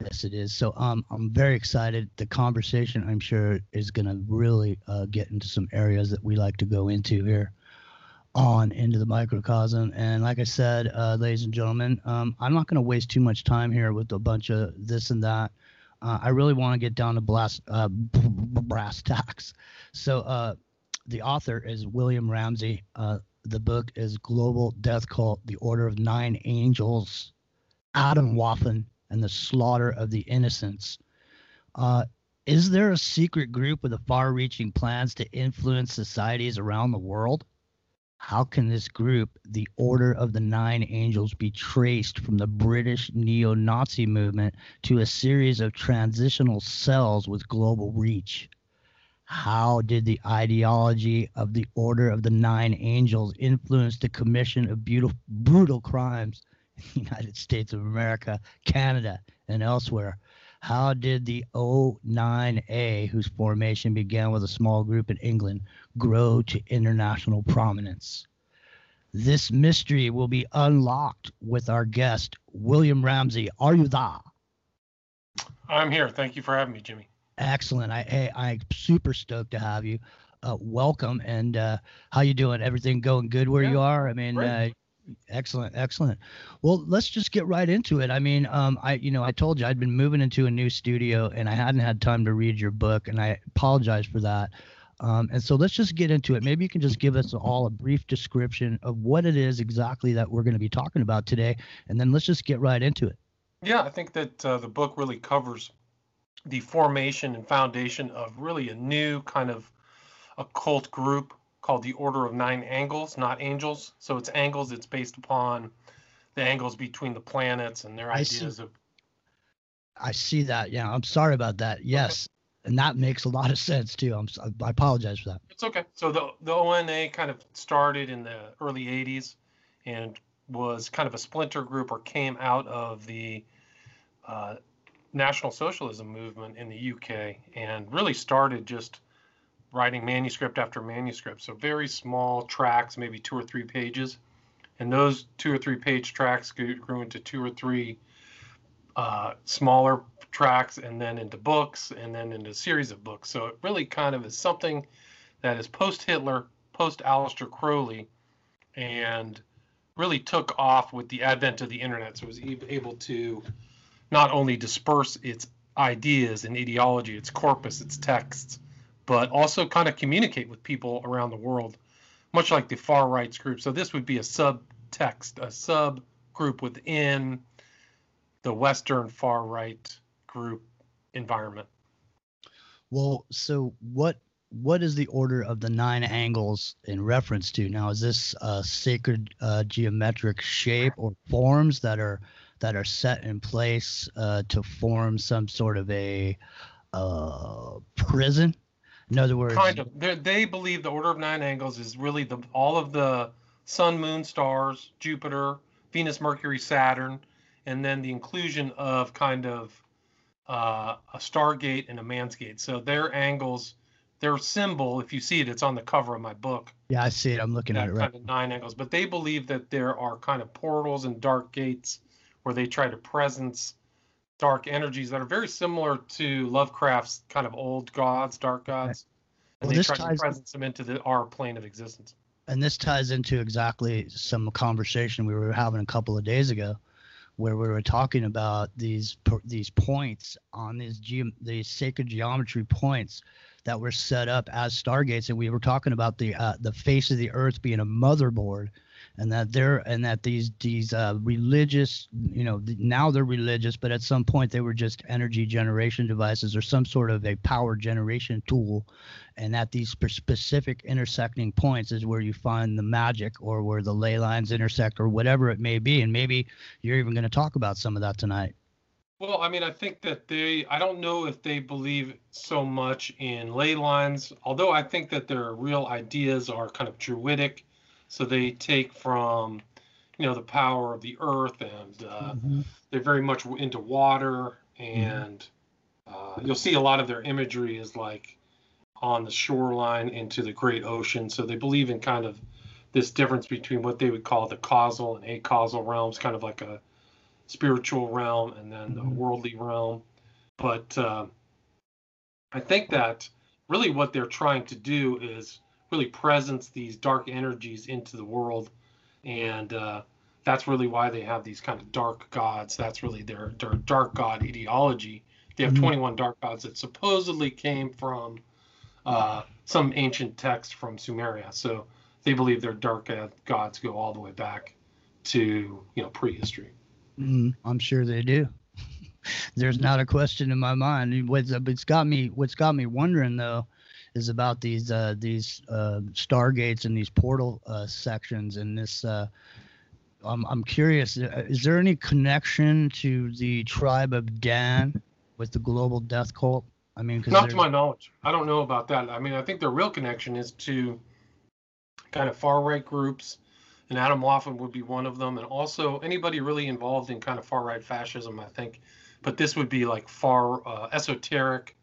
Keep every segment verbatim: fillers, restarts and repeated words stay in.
Yes, it is. So um, I'm very excited. The conversation, I'm sure, is going to really uh, get into some areas that we like to go into here on Into the Microcosm. And like I said, uh, ladies and gentlemen, um, I'm not going to waste too much time here with a bunch of this and that. Uh, I really want to get down to blast, uh, brass tacks. So uh, the author is William Ramsey. Uh, the book is Global Death Cult, The Order of Nine Angels, Atomwaffen, and the Slaughter of the Innocents. Uh, is there a secret group with the far-reaching plans to influence societies around the world? How can this group, the Order of the Nine Angels, be traced from the British neo-Nazi movement to a series of transitional cells with global reach? How did the ideology of the Order of the Nine Angels influence the commission of beautiful, brutal crimes in the United States of America, Canada, and elsewhere? How did the O nine A, whose formation began with a small group in England, grow to international prominence? This mystery will be unlocked with our guest, William Ramsey. Are you there? I'm here. Thank you for having me, Jimmy. Excellent. I, hey, I'm super stoked to have you. Uh, welcome. And uh, how you doing? Everything going good where yeah, you are? I mean, uh, excellent, excellent. Well, let's just get right into it. I mean, um, I, you know, I told you I'd been moving into a new studio and I hadn't had time to read your book, and I apologize for that. Um, and so let's just get into it. Maybe you can just give us all a brief description of what it is exactly that we're going to be talking about today, and then let's just get right into it. Yeah, I think that uh, the book really covers the formation and foundation of really a new kind of occult group called the Order of Nine Angles, not angels. So it's angles. It's based upon the angles between the planets and their ideas of. I see that. Yeah, I'm sorry about that. Yes, okay. And that makes a lot of sense too. I'm. I apologize for that. It's okay. So the the O N A kind of started in the early eighties, and was kind of a splinter group, or came out of the uh, National Socialism movement in the U K, and really started just writing manuscript after manuscript. So very small tracts, maybe two or three pages. And those two or three page tracts grew into two or three uh, smaller tracts, and then into books, and then into a series of books. So it really kind of is something that is post-Hitler, post-Aleister Crowley, and really took off with the advent of the internet. So it was able to not only disperse its ideas and ideology, its corpus, its texts, but also kind of communicate with people around the world, much like the far rights group. So this would be a subtext, a subgroup within the Western far right group environment. Well, so what what is the Order of the Nine Angles in reference to? Now, is this uh, sacred uh, geometric shape or forms that are that are set in place uh, to form some sort of a uh, prison? In other words, kind of. They're, they believe the Order of Nine Angles is really the all of the sun, moon, stars, Jupiter, Venus, Mercury, Saturn, and then the inclusion of kind of uh, a stargate and a man's gate. So their angles, their symbol, if you see it, it's on the cover of my book. Yeah, I see it. I'm looking at it right now. Kind of nine angles. But they believe that there are kind of portals and dark gates where they try to presence dark energies that are very similar to Lovecraft's kind of old gods, dark gods, and well, they try to presence them into the, our plane of existence. And this ties into exactly some conversation we were having a couple of days ago, where we were talking about these these points on these ge- these sacred geometry points that were set up as stargates, and we were talking about the uh, the face of the earth being a motherboard. And that they're and that these these uh, religious, you know, now they're religious, but at some point they were just energy generation devices or some sort of a power generation tool. And at these specific intersecting points is where you find the magic, or where the ley lines intersect, or whatever it may be. And maybe you're even going to talk about some of that tonight. Well, I mean, I think that they I don't know if they believe so much in ley lines, although I think that their real ideas are kind of druidic. So they take from, you know, the power of the earth, and uh, mm-hmm. they're very much into water. And mm-hmm. uh, you'll see a lot of their imagery is like on the shoreline into the great ocean. So they believe in kind of this difference between what they would call the causal and acausal realms, kind of like a spiritual realm and then the worldly realm. But uh, I think that really what they're trying to do is really presence these dark energies into the world. And uh, that's really why they have these kind of dark gods. That's really their, their dark god ideology. They have mm-hmm. twenty-one dark gods that supposedly came from uh, some ancient text from Sumeria. So they believe their dark gods go all the way back to, you know, prehistory. Mm, I'm sure they do. There's not a question in my mind. What's, it's got me, what's got me wondering, though, is about these uh, these uh, stargates and these portal uh, sections and this uh, – I'm, I'm curious, is there any connection to the tribe of Dan with the global death cult? I mean, not to my knowledge. I don't know about that. I mean, I think their real connection is to kind of far-right groups, and Atomwaffen would be one of them, and also anybody really involved in kind of far-right fascism, I think. But this would be like far uh, esoteric.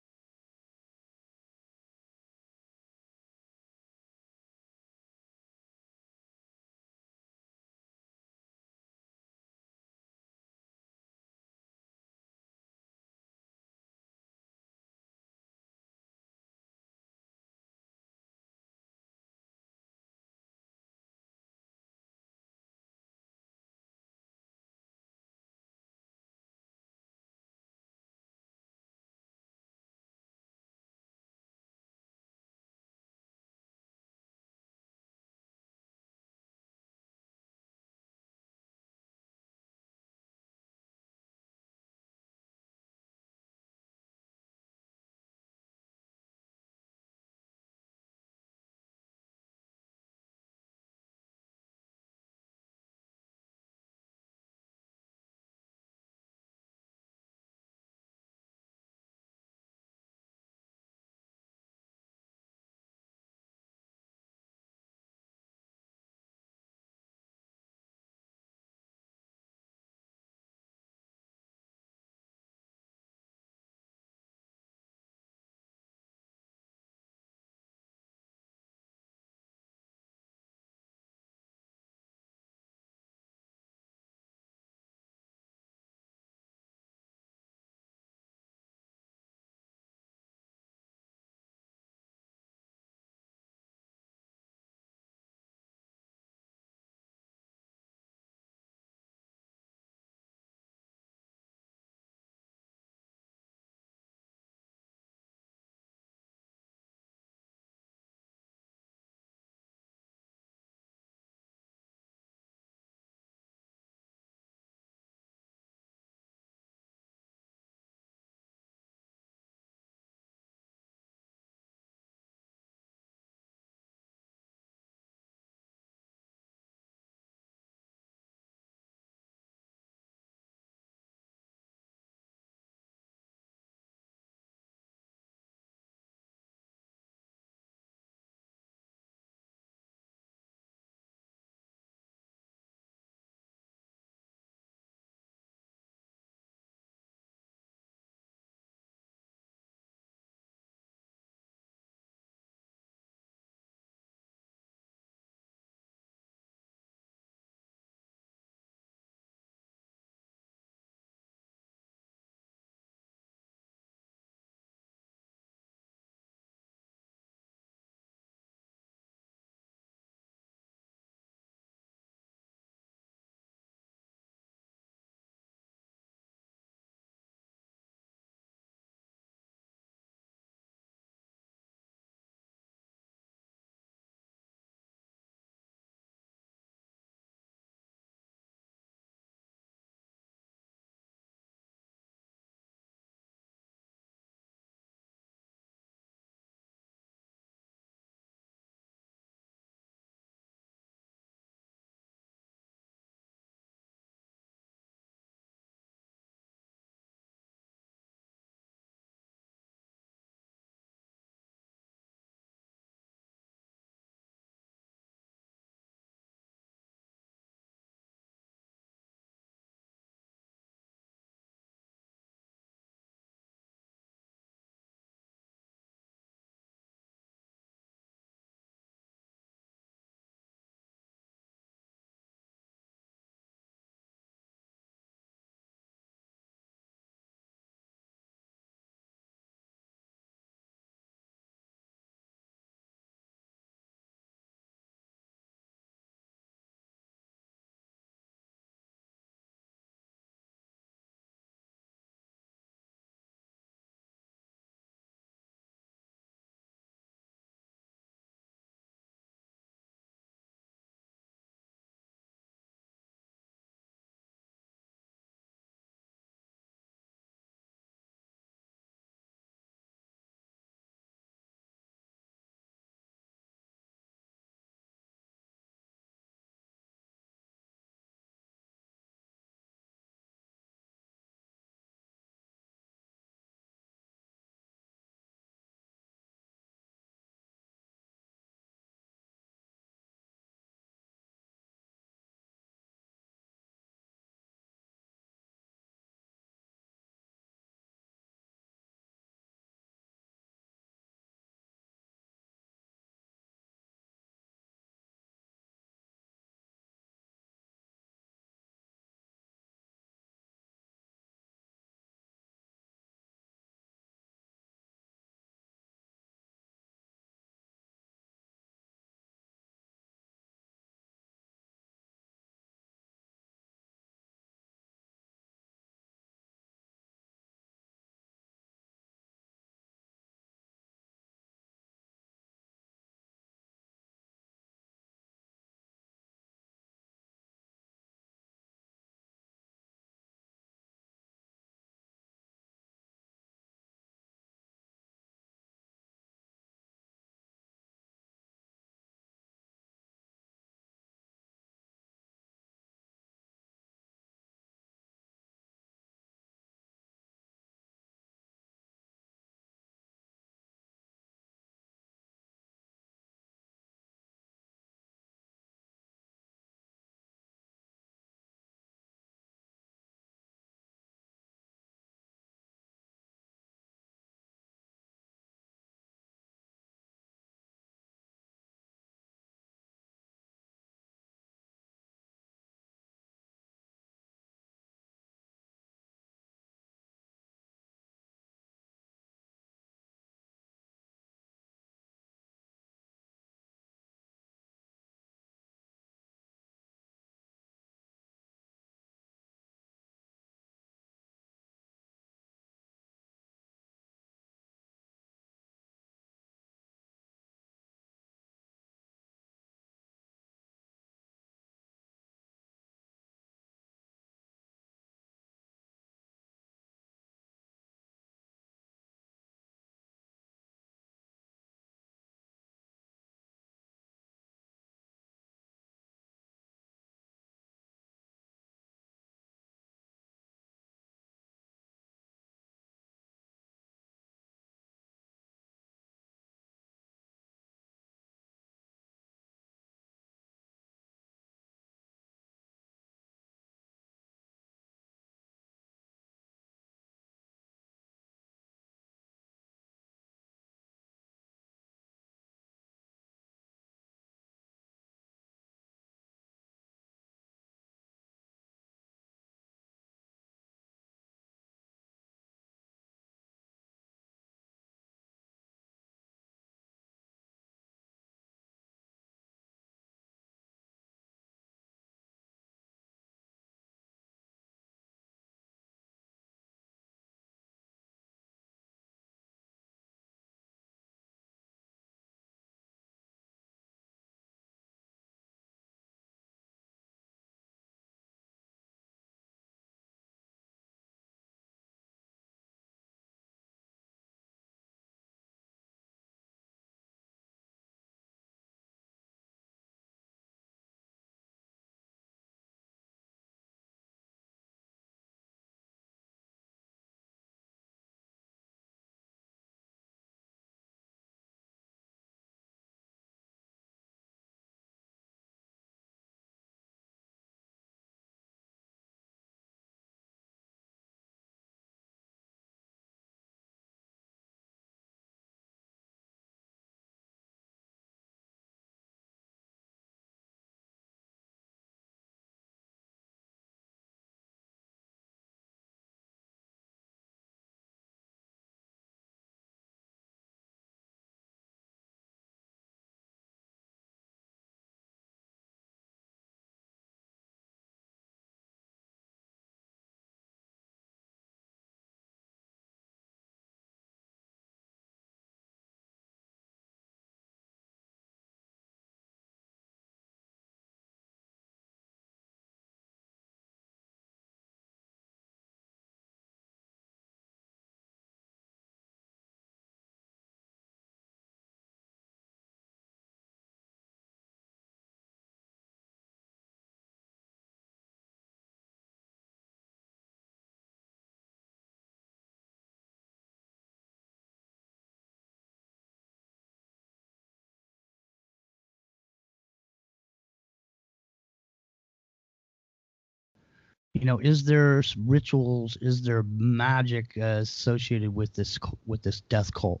you know, is there rituals, is there magic uh, associated with this with this death cult?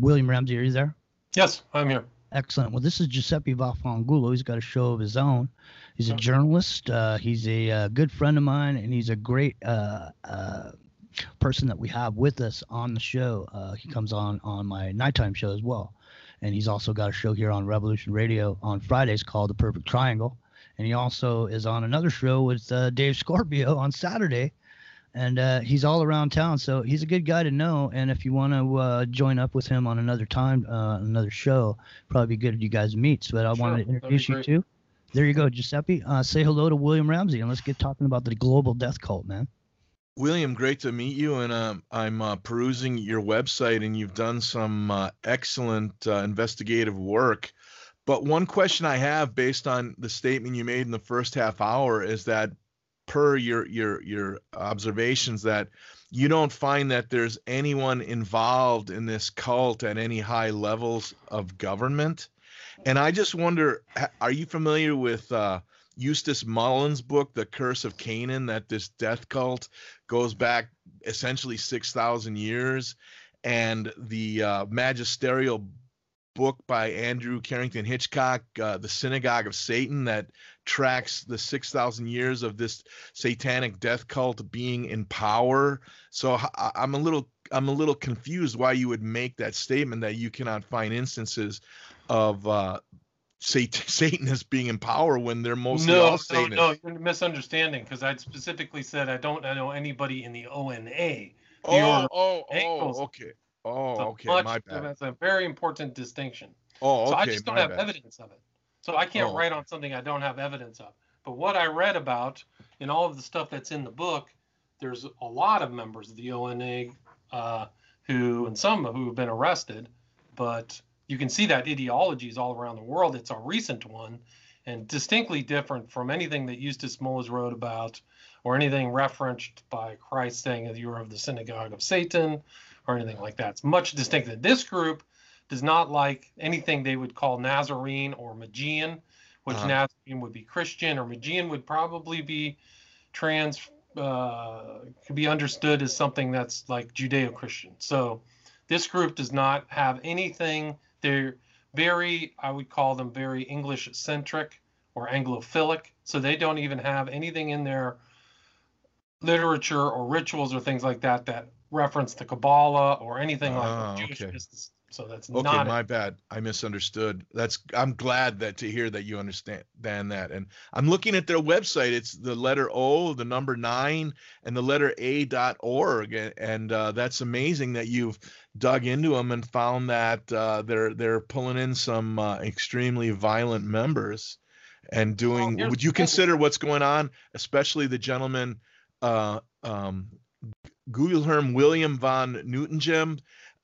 William Ramsey, are you there? Yes, I'm here. Excellent. Well, this is Giuseppe Vafangulo. He's got a show of his own. He's a journalist. Uh, he's a uh, good friend of mine, and he's a great uh, uh, person that we have with us on the show. Uh, he comes on on my nighttime show as well, and he's also got a show here on Revolution Radio on Fridays called The Perfect Triangle, and he also is on another show with uh, Dave Scorpio on Saturday. And uh, he's all around town, so he's a good guy to know. And if you want to uh, join up with him on another time, uh, another show, probably be good if you guys meet. But I sure, wanted to introduce you to. There you go, Giuseppe. Uh, say hello to William Ramsey, and let's get talking about the global death cult, man. William, great to meet you. And uh, I'm uh, perusing your website, and you've done some uh, excellent uh, investigative work. But one question I have, based on the statement you made in the first half hour, is that, per your your your observations, that you don't find that there's anyone involved in this cult at any high levels of government. And I just wonder, are you familiar with uh, Eustace Mullins' book, The Curse of Canaan, that this death cult goes back essentially six thousand years, and the uh, magisterial book by Andrew Carrington Hitchcock, uh, The Synagogue of Satan, that tracks the six thousand years of this satanic death cult being in power. So I'm a little, I'm a little confused why you would make that statement that you cannot find instances of uh, sat Satanists being in power when they're mostly no, all Satanists. No, no, you're misunderstanding, because I'd specifically said I don't I know anybody in the O N A. Oh, oh, oh, okay. Oh, so okay, much, my bad. That's a very important distinction. Oh, okay, so I just don't have bad. evidence of it. So I can't oh, write on something I don't have evidence of. But what I read about in all of the stuff that's in the book, there's a lot of members of the O N A uh, who, and some who have been arrested. But you can see that ideology is all around the world. It's a recent one and distinctly different from anything that Eustace Mullins wrote about, or anything referenced by Christ saying that you are of the synagogue of Satan, or anything like that. It's much distinct that this group does not like anything they would call Nazarene or Magian, which uh-huh. Nazarene would be Christian, or Magian would probably be trans, uh, could be understood as something that's like Judeo-Christian. So this group does not have anything. They're very, I would call them very English-centric or Anglophilic. So they don't even have anything in their literature or rituals or things like that that reference the Kabbalah or anything like uh, that. Jewish okay. business. So that's okay, not my it. bad. I misunderstood. That's I'm glad that to hear that you understand that. And I'm looking at their website. It's the letter O, the number nine, and the letter A dot org. And uh, that's amazing that you've dug into them and found that uh, they're they're pulling in some uh, extremely violent members and doing. Well, would you consider what's going on, especially the gentleman? Uh, um, Guglheim William Von Newtonjem,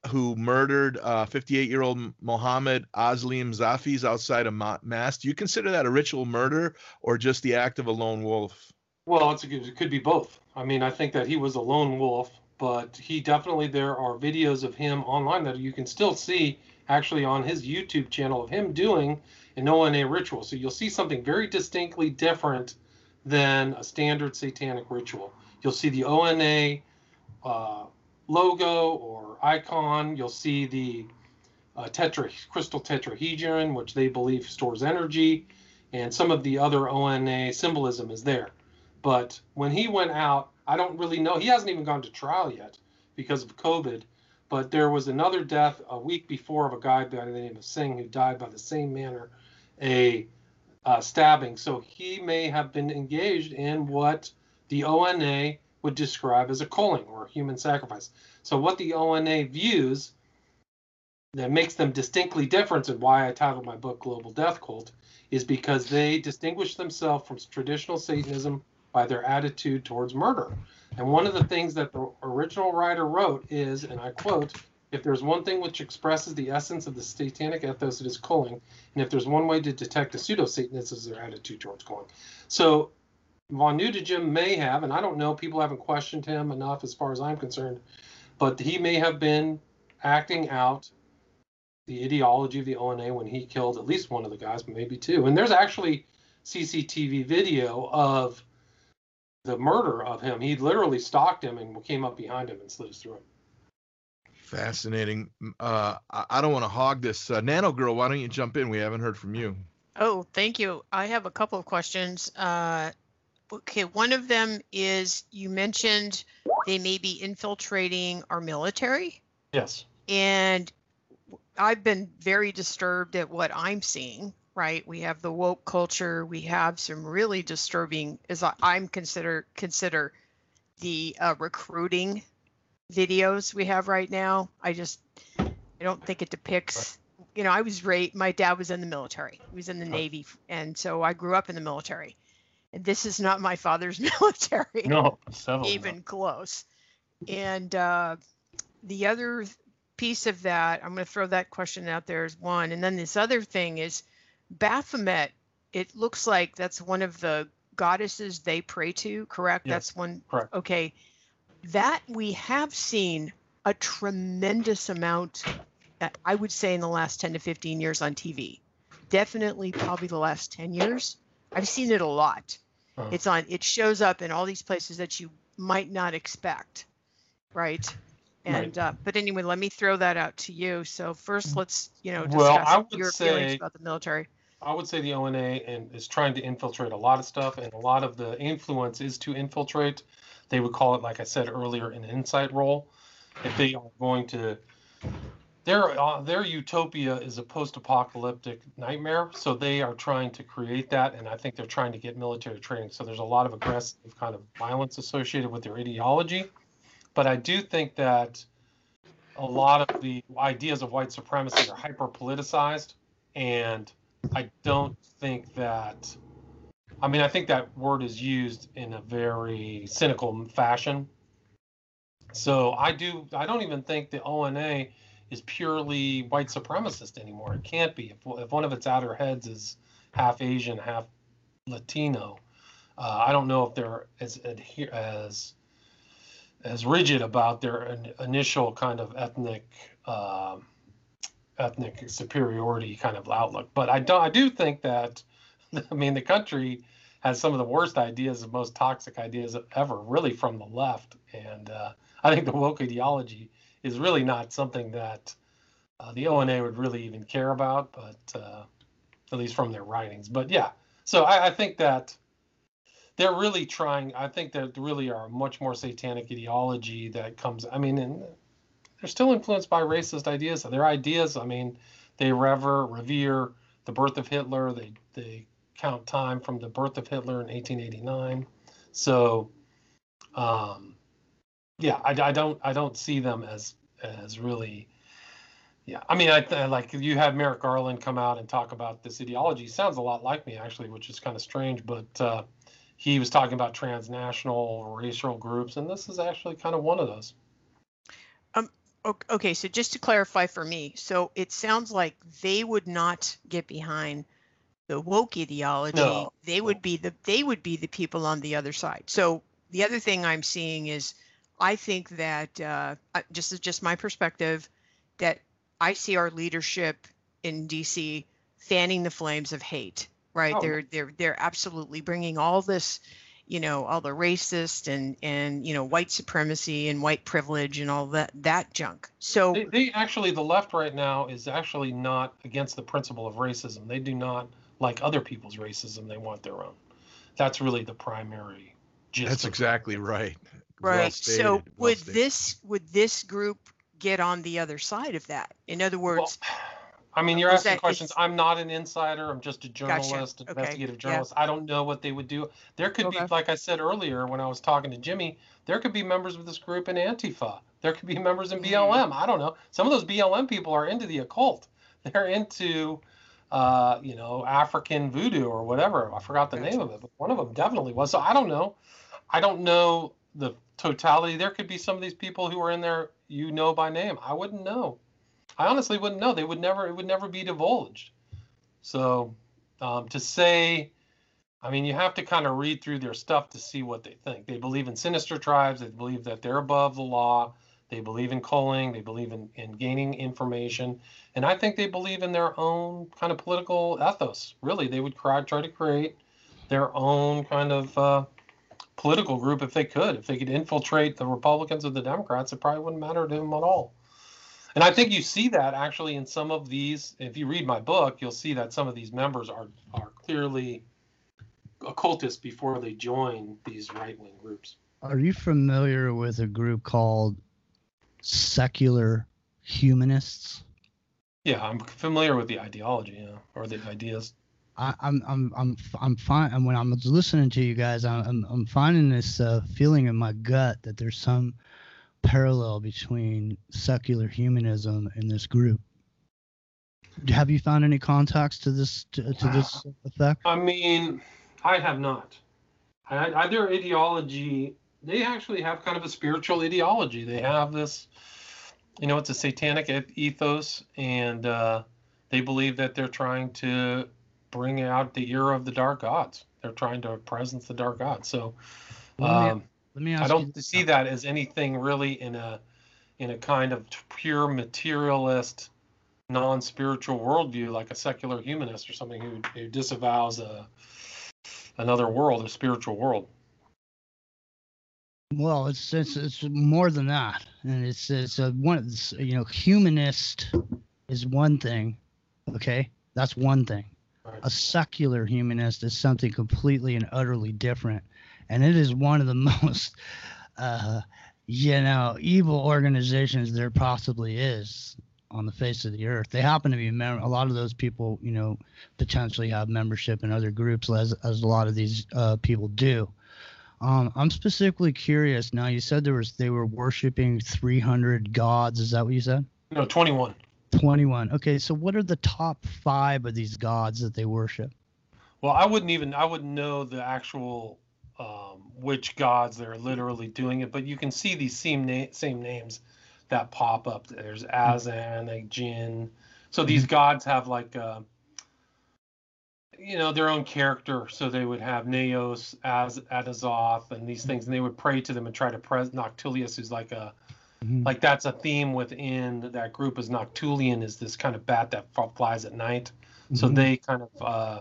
who murdered uh, fifty-eight-year-old Mohammed Aslim Zafis outside a mosque. Do you consider that a ritual murder or just the act of a lone wolf? Well, it's a, it could be both. I mean, I think that he was a lone wolf, but he definitely, there are videos of him online that you can still see actually on his YouTube channel of him doing an O N A ritual. So you'll see something very distinctly different than a standard satanic ritual. You'll see the O N A Uh, logo or icon. You'll see the uh, tetra crystal tetrahedron, which they believe stores energy, and some of the other O N A symbolism is there. But when he went out, I don't really know. He hasn't even gone to trial yet because of COVID. But there was another death a week before of a guy by the name of Singh who died by the same manner, a uh, stabbing. So he may have been engaged in what the O N A would describe as a culling or human sacrifice. So what the O N A views that makes them distinctly different, and why I titled my book Global Death Cult, is because they distinguish themselves from traditional Satanism by their attitude towards murder. And one of the things that the original writer wrote is, and I quote, "If there's one thing which expresses the essence of the satanic ethos, it is culling. And if there's one way to detect a pseudo-Satanist, is their attitude towards culling." So Von Newtonjem may have, and I don't know, people haven't questioned him enough as far as I'm concerned, but he may have been acting out the ideology of the O N A when he killed at least one of the guys, but maybe two. And there's actually C C T V video of the murder of him. He literally stalked him and came up behind him and slid through him. Fascinating. Uh, I don't want to hog this. Uh, Nano Girl, why don't you jump in? We haven't heard from you. Oh, thank you. I have a couple of questions. Uh, okay, one of them is you mentioned they may be infiltrating our military. Yes. And I've been very disturbed at what I'm seeing, right? We have the woke culture. We have some really disturbing, as I'm consider, consider the uh, recruiting videos we have right now. I just, I don't think it depicts, you know, I was raised, my dad was in the military. He was in the oh. Navy. And so I grew up in the military. And this is not my father's military. No, even no. close. And uh, the other piece of that, I'm going to throw that question out there as one. And then this other thing is Baphomet. It looks like that's one of the goddesses they pray to, correct? Yes, that's one. Correct. Okay. That we have seen a tremendous amount, I would say, in the last ten to fifteen years on T V. Definitely probably the last ten years. I've seen it a lot. Oh. It's on. It shows up in all these places that you might not expect, right? And right. Uh, but anyway, let me throw that out to you. So first, let's you know discuss well, I would your say, feelings about the military. I would say the O N A and is trying to infiltrate a lot of stuff, and a lot of the influence is to infiltrate. They would call it, like I said earlier, an insight role. If they are going to, their uh, their utopia is a post-apocalyptic nightmare, so they are trying to create that, and I think they're trying to get military training. So there's a lot of aggressive kind of violence associated with their ideology. But I do think that a lot of the ideas of white supremacy are hyper-politicized, and I don't think that... I mean, I think that word is used in a very cynical fashion. So I do. I don't even think the O N A is purely white supremacist anymore. It can't be. If, if one of its outer heads is half Asian, half Latino, uh, I don't know if they're as as as rigid about their initial kind of ethnic uh, ethnic superiority kind of outlook. But I don't. I do think that. I mean, the country has some of the worst ideas, the most toxic ideas ever, really from the left. And uh, I think the woke ideology is really not something that uh, the O N A would really even care about, but uh, at least from their writings. But yeah, so I, I think that they're really trying, I think there really are much more satanic ideology that comes, I mean, and they're still influenced by racist ideas. So their ideas, I mean, they rever, revere the birth of Hitler, they, they, count time from the birth of Hitler in eighteen eighty-nine. So, um, yeah, I, I don't, I don't see them as, as really, yeah. I mean, I, I like you had Merrick Garland come out and talk about this ideology. He sounds a lot like me actually, which is kind of strange, but, uh, he was talking about transnational racial groups. And this is actually kind of one of those. Um, okay. So just to clarify for me, so it sounds like they would not get behind the woke ideology, no. they would be the they would be the people on the other side. So the other thing I'm seeing is, I think that uh, just is just my perspective, that I see our leadership in D C fanning the flames of hate. Right? Oh. They're they're they're absolutely bringing all this, you know, all the racist and and you know white supremacy and white privilege and all that that junk. So they, they actually the left right now is actually not against the principle of racism. They do not. Like other people's racism, they want their own. That's really the primary gist. That's exactly right. Right. Well stated, so would well this would this group get on the other side of that? In other words, well, I mean, you're asking that, questions. I'm not an insider. I'm just a journalist, gotcha. investigative okay. journalist. Yeah. I don't know what they would do. There could okay. be, like I said earlier when I was talking to Jimmy, there could be members of this group in Antifa. There could be members in B L M. Mm. I don't know. Some of those B L M people are into the occult. They're into... Uh, you know, African voodoo or whatever. I forgot the name of it, but one of them definitely was. So I don't know. I don't know the totality. There could be some of these people who are in there, you know, by name. I wouldn't know. I honestly wouldn't know. They would never, it would never be divulged. So um, to say, I mean, you have to kind of read through their stuff to see what they think. They believe in sinister tribes. They believe that they're above the law. They believe in culling. They believe in, in gaining information. And I think they believe in their own kind of political ethos. Really, they would try to create their own kind of uh, political group if they could. If they could infiltrate the Republicans or the Democrats, it probably wouldn't matter to them at all. And I think you see that actually in some of these. If you read my book, you'll see that some of these members are, are clearly occultists before they join these right-wing groups. Are you familiar with a group called secular humanists? Yeah, I'm familiar with the ideology, yeah, or the ideas. I, I'm I'm I'm I'm fine. And when I'm listening to you guys, I'm I'm finding this uh, feeling in my gut that there's some parallel between secular humanism and this group. Have you found any contacts to this to, to this effect? I mean, I have not. I, I, their ideology, they actually have kind of a spiritual ideology. They have this, you know, it's a satanic ethos, and uh, they believe that they're trying to bring out the era of the dark gods. They're trying to presence the dark gods. So um, let me, let me ask I don't you see something. That as anything really in a in a kind of pure materialist, non-spiritual worldview like a secular humanist or something who, who disavows a another world, a spiritual world. Well, it's it's it's more than that, and it's it's a one it's, you know, humanist is one thing, okay? That's one thing. Right. A secular humanist is something completely and utterly different, and it is one of the most, uh, you know, evil organizations there possibly is on the face of the earth. They happen to be mem- a lot of those people, you know, potentially have membership in other groups, as as a lot of these uh, people do. Um, I'm specifically curious. Now, you said there was they were worshiping three hundred gods. Is that what you said? No, twenty-one. twenty-one. Okay, so what are the top five of these gods that they worship? Well, I wouldn't even, I wouldn't know the actual, um, which gods they're literally doing it, but you can see these same, na- same names that pop up. There's Azan, like Jin. So these gods have like, uh, you know, their own character. So they would have Neos, Az, Adazoth, and these things, and they would pray to them and try to pres Noctilius, who's like a, like that's a theme within that group, is Noctulian is this kind of bat that flies at night. Mm-hmm. So they kind of uh,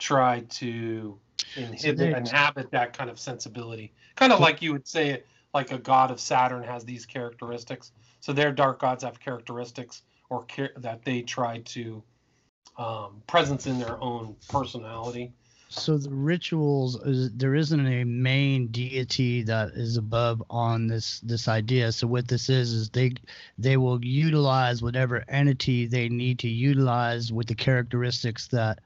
try to inhibit, so inhabit that kind of sensibility. Kind of like you would say, like a god of Saturn has these characteristics. So their dark gods have characteristics or char- that they try to um, presence in their own personality. So the rituals, is, there isn't a main deity that is above on this this idea. So what this is is they they will utilize whatever entity they need to utilize with the characteristics that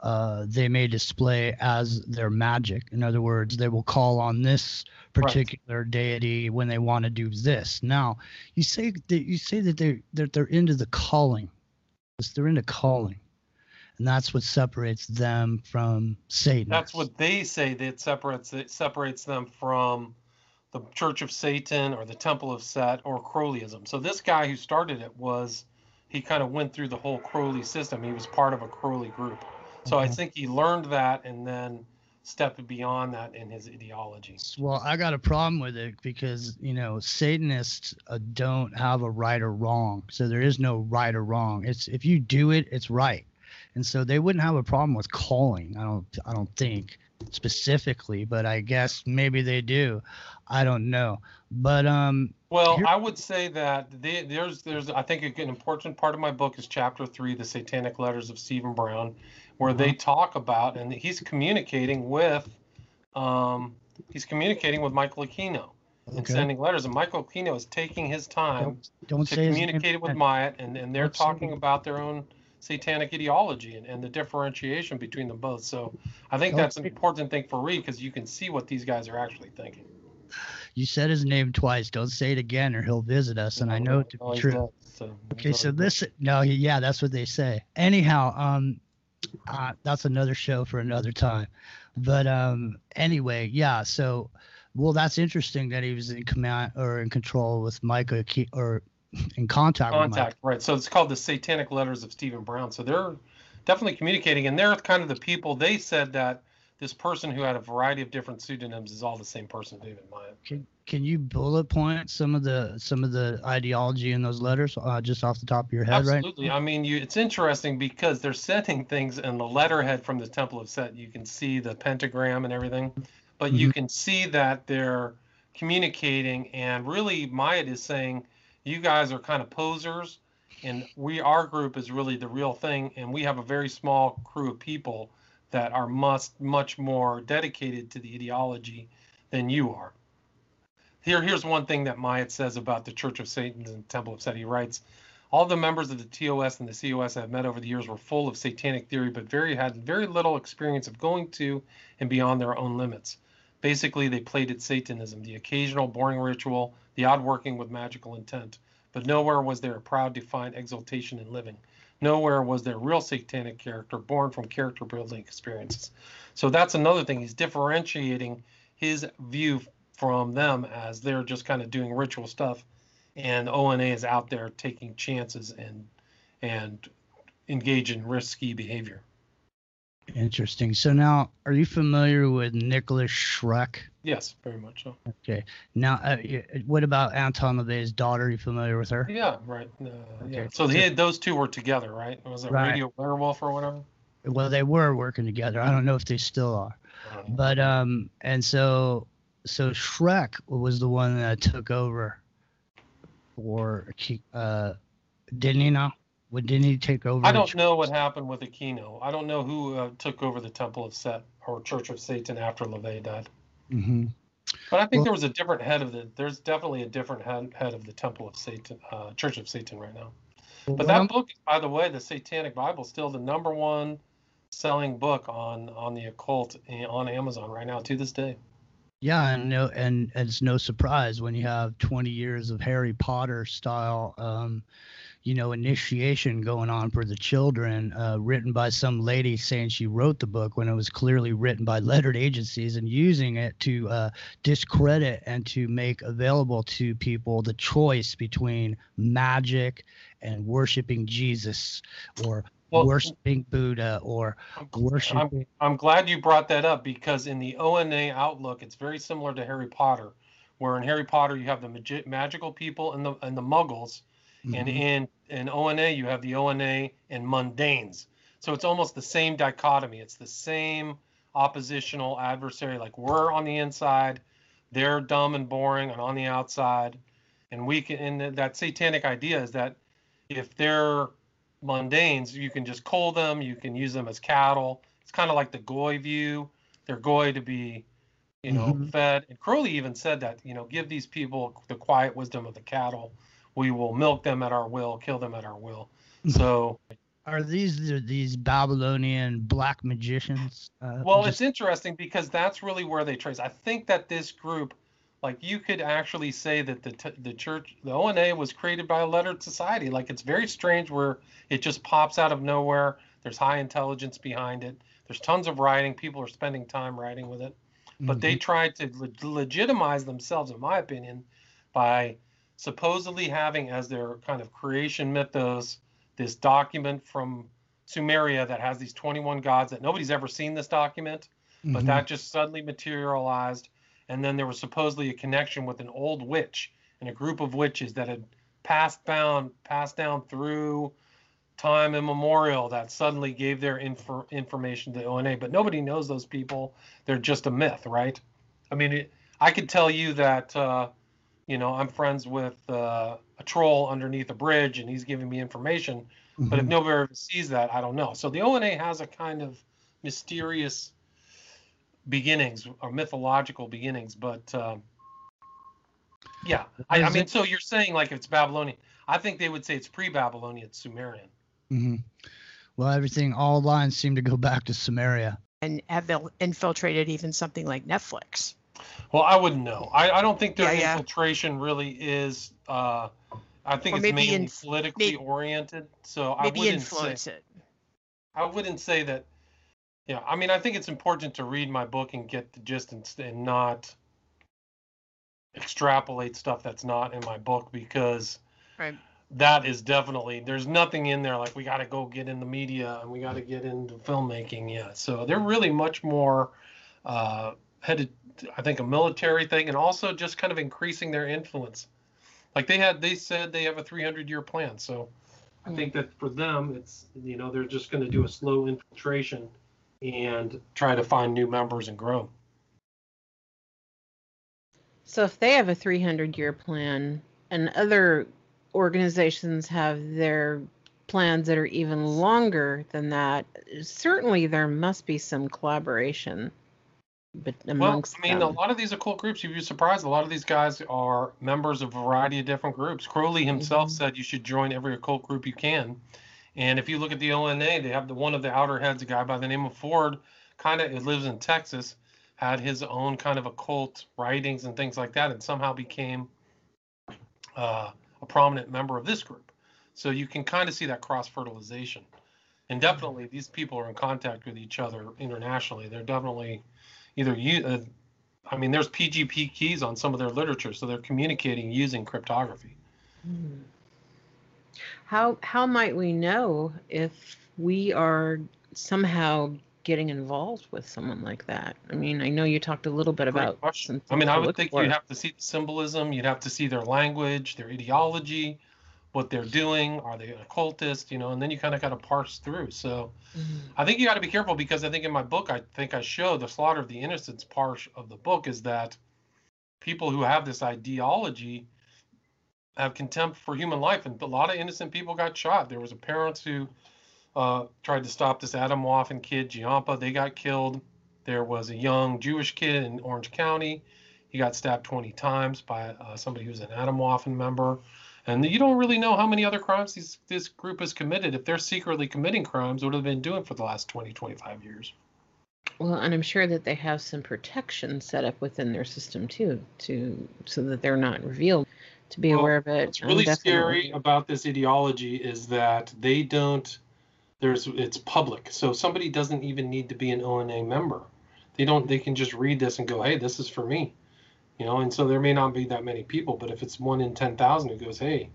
uh, they may display as their magic. In other words, they will call on this particular right. deity when they want to do this. Now, you say that you say that they that they're into the calling. They're into calling. And that's what separates them from Satan. That's what they say that separates it separates them from the Church of Satan or the Temple of Set or Crowleyism. So this guy who started it was, he kind of went through the whole Crowley system. He was part of a Crowley group. So mm-hmm. I think he learned that and then stepped beyond that in his ideology. Well, I got a problem with it because, you know, Satanists uh, don't have a right or wrong. So there is no right or wrong. It's if you do it, it's right. And so they wouldn't have a problem with calling, I don't I don't think, specifically, but I guess maybe they do. I don't know. But um well, here- I would say that they, there's there's I think an important part of my book is chapter three, The Satanic Letters of Stephen Brown, where uh-huh. they talk about, and he's communicating with um he's communicating with Michael Aquino okay. and sending letters, and Michael Aquino is taking his time don't, don't to communicate with Myatt, and, and they're don't talking about their own satanic ideology and, and the differentiation between them both. So I think that's an important thing for Reed because you can see what these guys are actually thinking. You said his name twice. Don't say it again or he'll visit us. And no, I know it to be true. Does, so okay, so listen. No, yeah, that's what they say. Anyhow, um, uh, that's another show for another time. But um, anyway, yeah, so, well, that's interesting that he was in command or in control with Micah Ke- or in contact, contact with Mike. Right. So it's called The Satanic Letters of Stephen Brown. So they're definitely communicating, and they're kind of the people. They said that this person who had a variety of different pseudonyms is all the same person, David Myatt. Can, can you bullet point some of the some of the ideology in those letters uh, just off the top of your head? Absolutely. Right? Absolutely. I mean, you, it's interesting because they're sending things in the letterhead from the Temple of Set. You can see the pentagram and everything. but mm-hmm. you can see that they're communicating, and really Myatt is saying, you guys are kind of posers, and we, our group is really the real thing, and we have a very small crew of people that are much, much more dedicated to the ideology than you are. Here, here's one thing that Myatt says about the Church of Satan and Temple of Set. He writes, all the members of the T O S and the C O S I've met over the years were full of satanic theory, but very had very little experience of going to and beyond their own limits. Basically, they played at Satanism, the occasional boring ritual, the odd working with magical intent. But nowhere was there a proud, defined exaltation in living. Nowhere was there real satanic character born from character-building experiences. So that's another thing. He's differentiating his view from them as they're just kind of doing ritual stuff, and O N A is out there taking chances and and engage in risky behavior. Interesting. So now, are you familiar with Nicholas Schreck? Yes, very much so. Okay. Now, uh, what about Anton LaVey's daughter? Are you familiar with her? Yeah, right. Uh, okay. Yeah. So they had, those two were together, right? Was it right. Radio Werewolf or whatever? Well, they were working together. I don't know if they still are. Right. But um, and so so Schreck was the one that took over. Or uh, didn't he know? Didn't he take over? I don't know what happened with Aquino. I don't know who uh, took over the Temple of Set or Church of Satan after LaVey died. Mm-hmm. But I think well, there was a different head of the. There's definitely a different head, head of the Temple of Satan, uh, Church of Satan, right now. Well, but that well, book, by the way, the Satanic Bible, is still the number one selling book on on the occult on Amazon right now to this day. Yeah, and no, and, and it's no surprise when you have twenty years of Harry Potter style, um, you know, initiation going on for the children, uh, written by some lady saying she wrote the book when it was clearly written by lettered agencies, and using it to uh, discredit and to make available to people the choice between magic and worshiping Jesus or well, worshiping Buddha or worshiping. I'm, I'm glad you brought that up, because in the O N A outlook, it's very similar to Harry Potter, where in Harry Potter you have the magi- magical people and the and the muggles, mm-hmm. and in, in O N A you have the O N A and mundanes. So it's almost the same dichotomy. It's the same oppositional adversary. Like, we're on the inside, they're dumb and boring, and on the outside, and we can. And that satanic idea is that if they're mundanes, you can just cull them, you can use them as cattle. It's kind of like the goy view. They're goy to be, you know, mm-hmm. fed. And Crowley even said that, you know, give these people the quiet wisdom of the cattle. We will milk them at our will, kill them at our will. So are these are these Babylonian black magicians? Uh, well, just... it's interesting because that's really where they trace. I think that this group, like, you could actually say that the t- the church, the O N A, was created by a lettered society. Like, it's very strange where it just pops out of nowhere. There's high intelligence behind it. There's tons of writing. People are spending time writing with it. But mm-hmm. they tried to le- legitimize themselves, in my opinion, by supposedly having as their kind of creation mythos this document from Sumeria that has these twenty-one gods that nobody's ever seen this document. Mm-hmm. But that just suddenly materialized. And then there was supposedly a connection with an old witch and a group of witches that had passed down, passed down through time immemorial, that suddenly gave their infor- information to the O N A. But nobody knows those people. They're just a myth, right? I mean, it, I could tell you that, uh, you know, I'm friends with uh, a troll underneath a bridge and he's giving me information. Mm-hmm. But if nobody ever sees that, I don't know. So the O N A has a kind of mysterious beginnings or mythological beginnings, but um, yeah, I, I mean, it, so you're saying like it's Babylonian. I think they would say it's pre-Babylonian, it's Sumerian. Mm-hmm. Well, everything, all lines seem to go back to Sumeria, and have they infiltrated even something like Netflix? Well, I wouldn't know. I, I don't think their yeah, infiltration yeah. really is. Uh, I think or it's maybe mainly in, politically maybe, oriented. So maybe I wouldn't influence say, it. I wouldn't say that. Yeah, I mean, I think it's important to read my book and get the gist and, and not extrapolate stuff that's not in my book, because right. that is definitely, there's nothing in there like we got to go get in the media and we got to get into filmmaking. Yeah, so they're really much more uh, headed, I think, a military thing, and also just kind of increasing their influence. Like they had, they said they have a three hundred year plan. So I mm. think that for them, it's, you know, they're just going to do a slow infiltration and try to find new members and grow. So if they have a three hundred year plan and other organizations have their plans that are even longer than that, certainly there must be some collaboration. But amongst well, I mean, them. a lot of these occult groups, you'd be surprised. A lot of these guys are members of a variety of different groups. Crowley himself mm-hmm. said you should join every occult group you can. And if you look at the O N A, they have the one of the outer heads, a guy by the name of Ford, kind of lives in Texas, had his own kind of occult writings and things like that, and somehow became uh, a prominent member of this group. So you can kind of see that cross-fertilization. And definitely these people are in contact with each other internationally. They're definitely either, uh, I mean, there's P G P keys on some of their literature, so they're communicating using cryptography. Mm. How how might we know if we are somehow getting involved with someone like that? I mean, I know you talked a little bit about. I mean, I would think you'd have to see the symbolism. You'd have to see their language, their ideology, what they're doing. Are they an occultist? You know, and then you kind of got to parse through. So mm-hmm. I think you got to be careful, because I think in my book, I think I show the Slaughter of the Innocents part of the book is that people who have this ideology have contempt for human life, and a lot of innocent people got shot. There was a parents who uh, tried to stop this Atomwaffen kid, Giampa. They got killed. There was a young Jewish kid in Orange County. He got stabbed twenty times by uh, somebody who was an Atomwaffen member. And you don't really know how many other crimes these, this group has committed. If they're secretly committing crimes, what have they been doing for the last twenty, twenty-five years? Well, and I'm sure that they have some protection set up within their system, too, to so that they're not revealed. To be well, aware of it. What's really scary about this ideology is that they don't, there's, it's public. So somebody doesn't even need to be an O N A member. They don't, they can just read this and go, hey, this is for me. You know, and so there may not be that many people, but if it's one in ten thousand who goes, hey,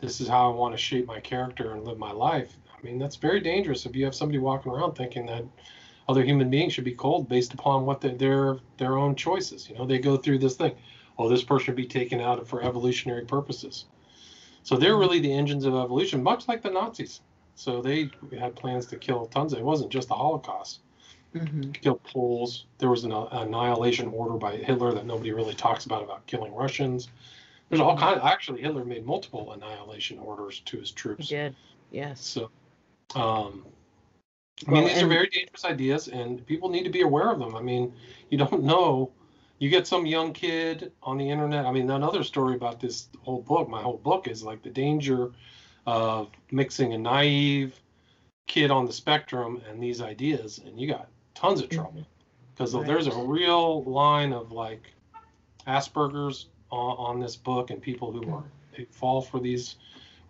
this is how I want to shape my character and live my life. I mean, that's very dangerous if you have somebody walking around thinking that other human beings should be cold based upon what the, their, their own choices. You know, they go through this thing. Oh, this person should be taken out for evolutionary purposes. So they're really the engines of evolution, much like the Nazis. So they had plans to kill tons. It wasn't just the Holocaust. Mm-hmm. Kill Poles. There was an annihilation order by Hitler that nobody really talks about, about killing Russians. There's all kinds. Of, actually, Hitler made multiple annihilation orders to his troops. He did, yes. So, um, I mean, well, these and- are very dangerous ideas, and people need to be aware of them. I mean, you don't know. You get some young kid on the internet. I mean, another story about this whole book, my whole book, is like the danger of mixing a naive kid on the spectrum and these ideas, and you got tons of trouble. Because right. there's a real line of, like, Asperger's on, on this book, and people who are who fall for these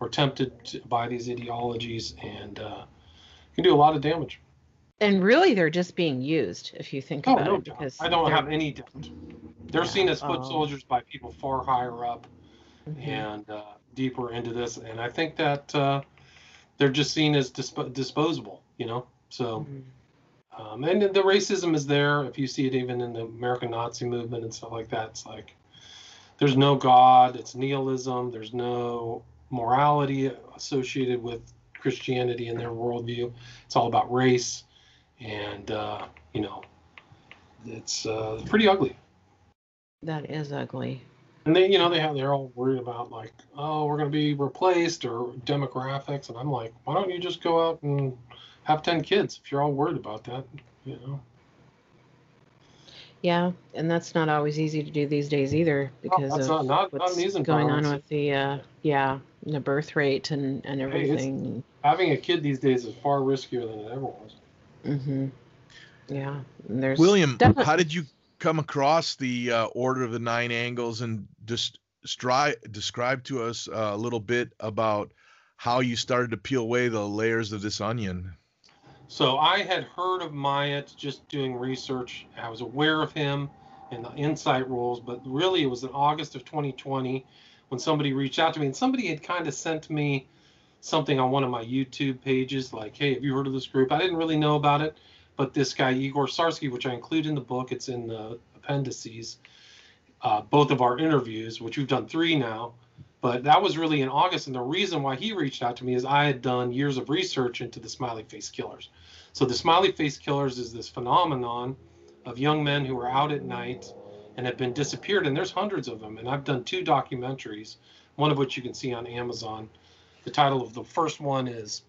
or tempted to, by these ideologies, and uh, can do a lot of damage. And really, they're just being used, if you think oh, about no it. Because I don't have any doubt. They're yeah, seen as foot oh. soldiers by people far higher up mm-hmm. and uh, deeper into this. And I think that uh, they're just seen as disp- disposable, you know? So, mm-hmm. um, and the racism is there. If you see it even in the American Nazi movement and stuff like that, it's like there's no God. It's nihilism. There's no morality associated with Christianity in their worldview. It's all about race. And, uh, you know, it's uh, pretty ugly. That is ugly. And they, you know, they have, they're all worried about, like, oh, we're going to be replaced or demographics. And I'm like, why don't you just go out and have ten kids if you're all worried about that, you know? Yeah, and that's not always easy to do these days either, because oh, of not, not, what's not going on with the, uh, yeah, the birth rate and, and everything. Hey, having a kid these days is far riskier than it ever was. Mm-hmm. Yeah. There's William, definitely... how did you come across the uh, Order of the Nine Angels, and just stri- describe to us a little bit about how you started to peel away the layers of this onion? So I had heard of Myatt just doing research. I was aware of him and the insight rules, but really it was in August of twenty twenty when somebody reached out to me, and somebody had kind of sent me something on one of my YouTube pages, like, hey, have you heard of this group? I didn't really know about it, but this guy, Igor Sarsky, which I include in the book, it's in the appendices, uh, both of our interviews, which we've done three now, but that was really in August, and the reason why he reached out to me is I had done years of research into the Smiley Face Killers. So the Smiley Face Killers is this phenomenon of young men who are out at night and have been disappeared, and there's hundreds of them. And I've done two documentaries, one of which you can see on Amazon. The title of the first one is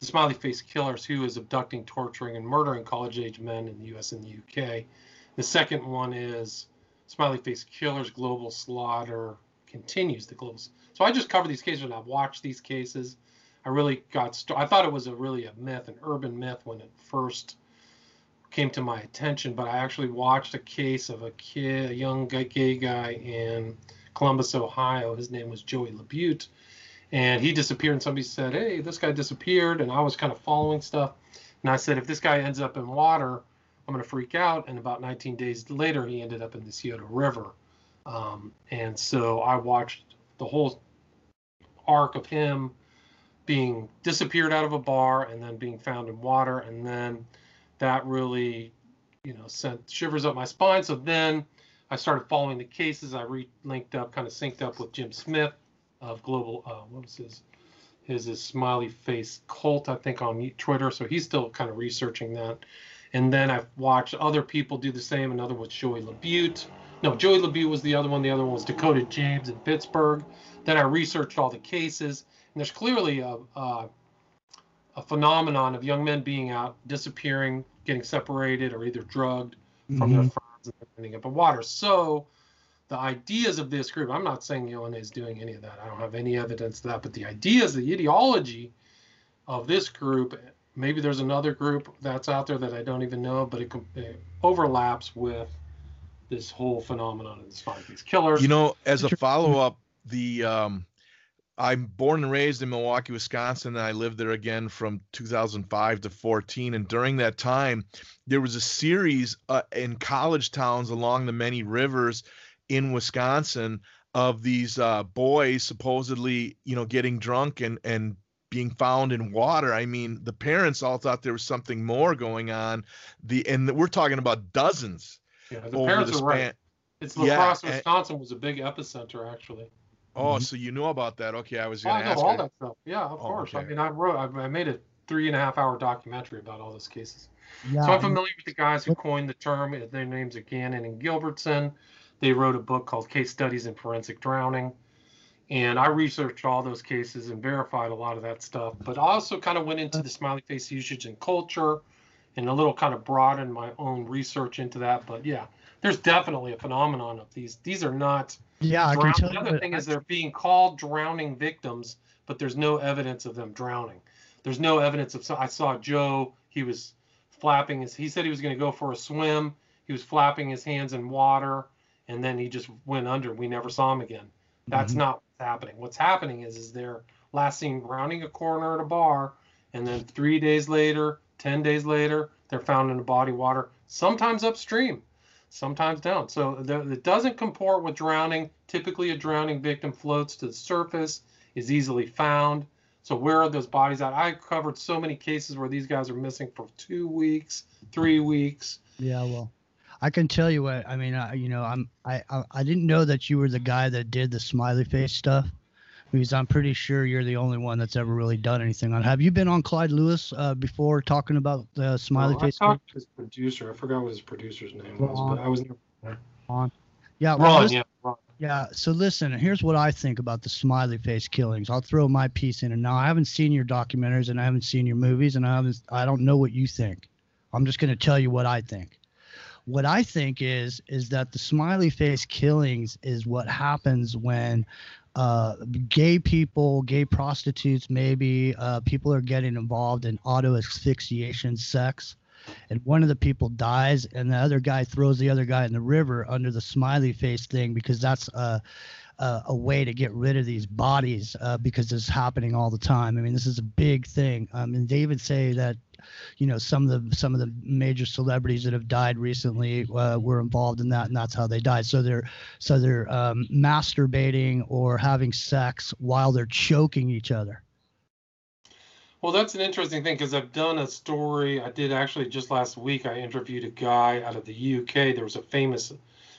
The Smiley Face Killers, Who is Abducting, Torturing, and Murdering College-Age Men in the U S and the U K. The second one is Smiley Face Killers, Global Slaughter Continues. The global. So I just cover these cases, and I've watched these cases. I really got st- I thought it was a really a myth, an urban myth, when it first came to my attention, but I actually watched a case of a kid, a young gay guy in Columbus, Ohio. His name was Joey Labute, and he disappeared, and somebody said, hey, this guy disappeared, and I was kind of following stuff, and I said, if this guy ends up in water, I'm going to freak out, and about nineteen days later, he ended up in the Scioto River, um, and so I watched the whole arc of him being disappeared out of a bar, and then being found in water, and then that really, you know, sent shivers up my spine. So then I started following the cases. I re- linked up, kind of synced up with Jim Smith of Global, uh, what was his, his, his Smiley Face Cult, I think, on Twitter. So he's still kind of researching that. And then I've watched other people do the same. Another was Joey Labute. No, Joey Labute was the other one. The other one was Dakota James in Pittsburgh. Then I researched all the cases. And there's clearly a, a, a phenomenon of young men being out, disappearing, getting separated, or either drugged from mm-hmm. their friends and ending up in water. So the ideas of this group, I'm not saying Yone is doing any of that. I don't have any evidence of that. But the ideas, the ideology of this group, maybe there's another group that's out there that I don't even know, but it, it overlaps with this whole phenomenon of the Smiley Face Killers. You know, as a follow-up, the um, I'm born and raised in Milwaukee, Wisconsin, and I lived there again from two thousand five to fourteen. And during that time, there was a series uh, in college towns along the many rivers in Wisconsin of these uh, boys supposedly, you know, getting drunk and and being found in water. I mean, the parents all thought there was something more going on. The and we're talking about dozens. Yeah, the over parents the span. Are right. It's La yeah, Crosse, Wisconsin, and was a big epicenter, actually. Oh, so you know about that? Okay, I was going to oh, ask. I know all it. that stuff. Yeah, of oh, course. Okay. I mean, I wrote, I, I made a three and a half hour documentary about all those cases. Yeah, so I'm familiar with the guys who coined the term. Their names are Gannon and Gilbertson. They wrote a book called Case Studies in Forensic Drowning. And I researched all those cases and verified a lot of that stuff. But I also kind of went into the smiley face usage and culture and a little kind of broadened my own research into that. But yeah, there's definitely a phenomenon of these. These are not... Yeah, I can tell the other you thing is they're being called drowning victims, but there's no evidence of them drowning. There's no evidence of. I saw Joe. He was flapping his. He said he was going to go for a swim. He was flapping his hands in water, and then he just went under. We never saw him again. That's mm-hmm. not what's happening. What's happening is is they're last seen rounding a corner at a bar, and then three days later, ten days later, they're found in a body of water, sometimes upstream, sometimes down. So the, it doesn't comport with drowning. Typically, a drowning victim floats to the surface, is easily found. So where are those bodies at? I covered so many cases where these guys are missing for two weeks, three weeks. Yeah, well, I can tell you what. I mean, I, you know, I'm I, I I didn't know that you were the guy that did the smiley face stuff, because I'm pretty sure you're the only one that's ever really done anything on. Have you been on Clyde Lewis uh, before talking about the smiley well, face? I talked to his producer. I forgot what his producer's name Ron. was, but I was never there. Ron. Yeah, Ron, well, listen, yeah, Ron. yeah. So listen, here's what I think about the smiley face killings. I'll throw my piece in. And now I haven't seen your documentaries, and I haven't seen your movies, and I haven't. I don't know what you think. I'm just going to tell you what I think. What I think is is that the smiley face killings is what happens when uh, gay people, gay prostitutes, maybe uh, people are getting involved in auto asphyxiation sex, and one of the people dies, and the other guy throws the other guy in the river under the smiley face thing, because that's a a, a way to get rid of these bodies, uh, because it's happening all the time. I mean, this is a big thing. Um, and they even say that, you know, some of the some of the major celebrities that have died recently uh, were involved in that, and that's how they died. So they're so they're um, masturbating or having sex while they're choking each other. Well, that's an interesting thing, because I've done a story. I did actually just last week. I interviewed a guy out of the U K. There was a famous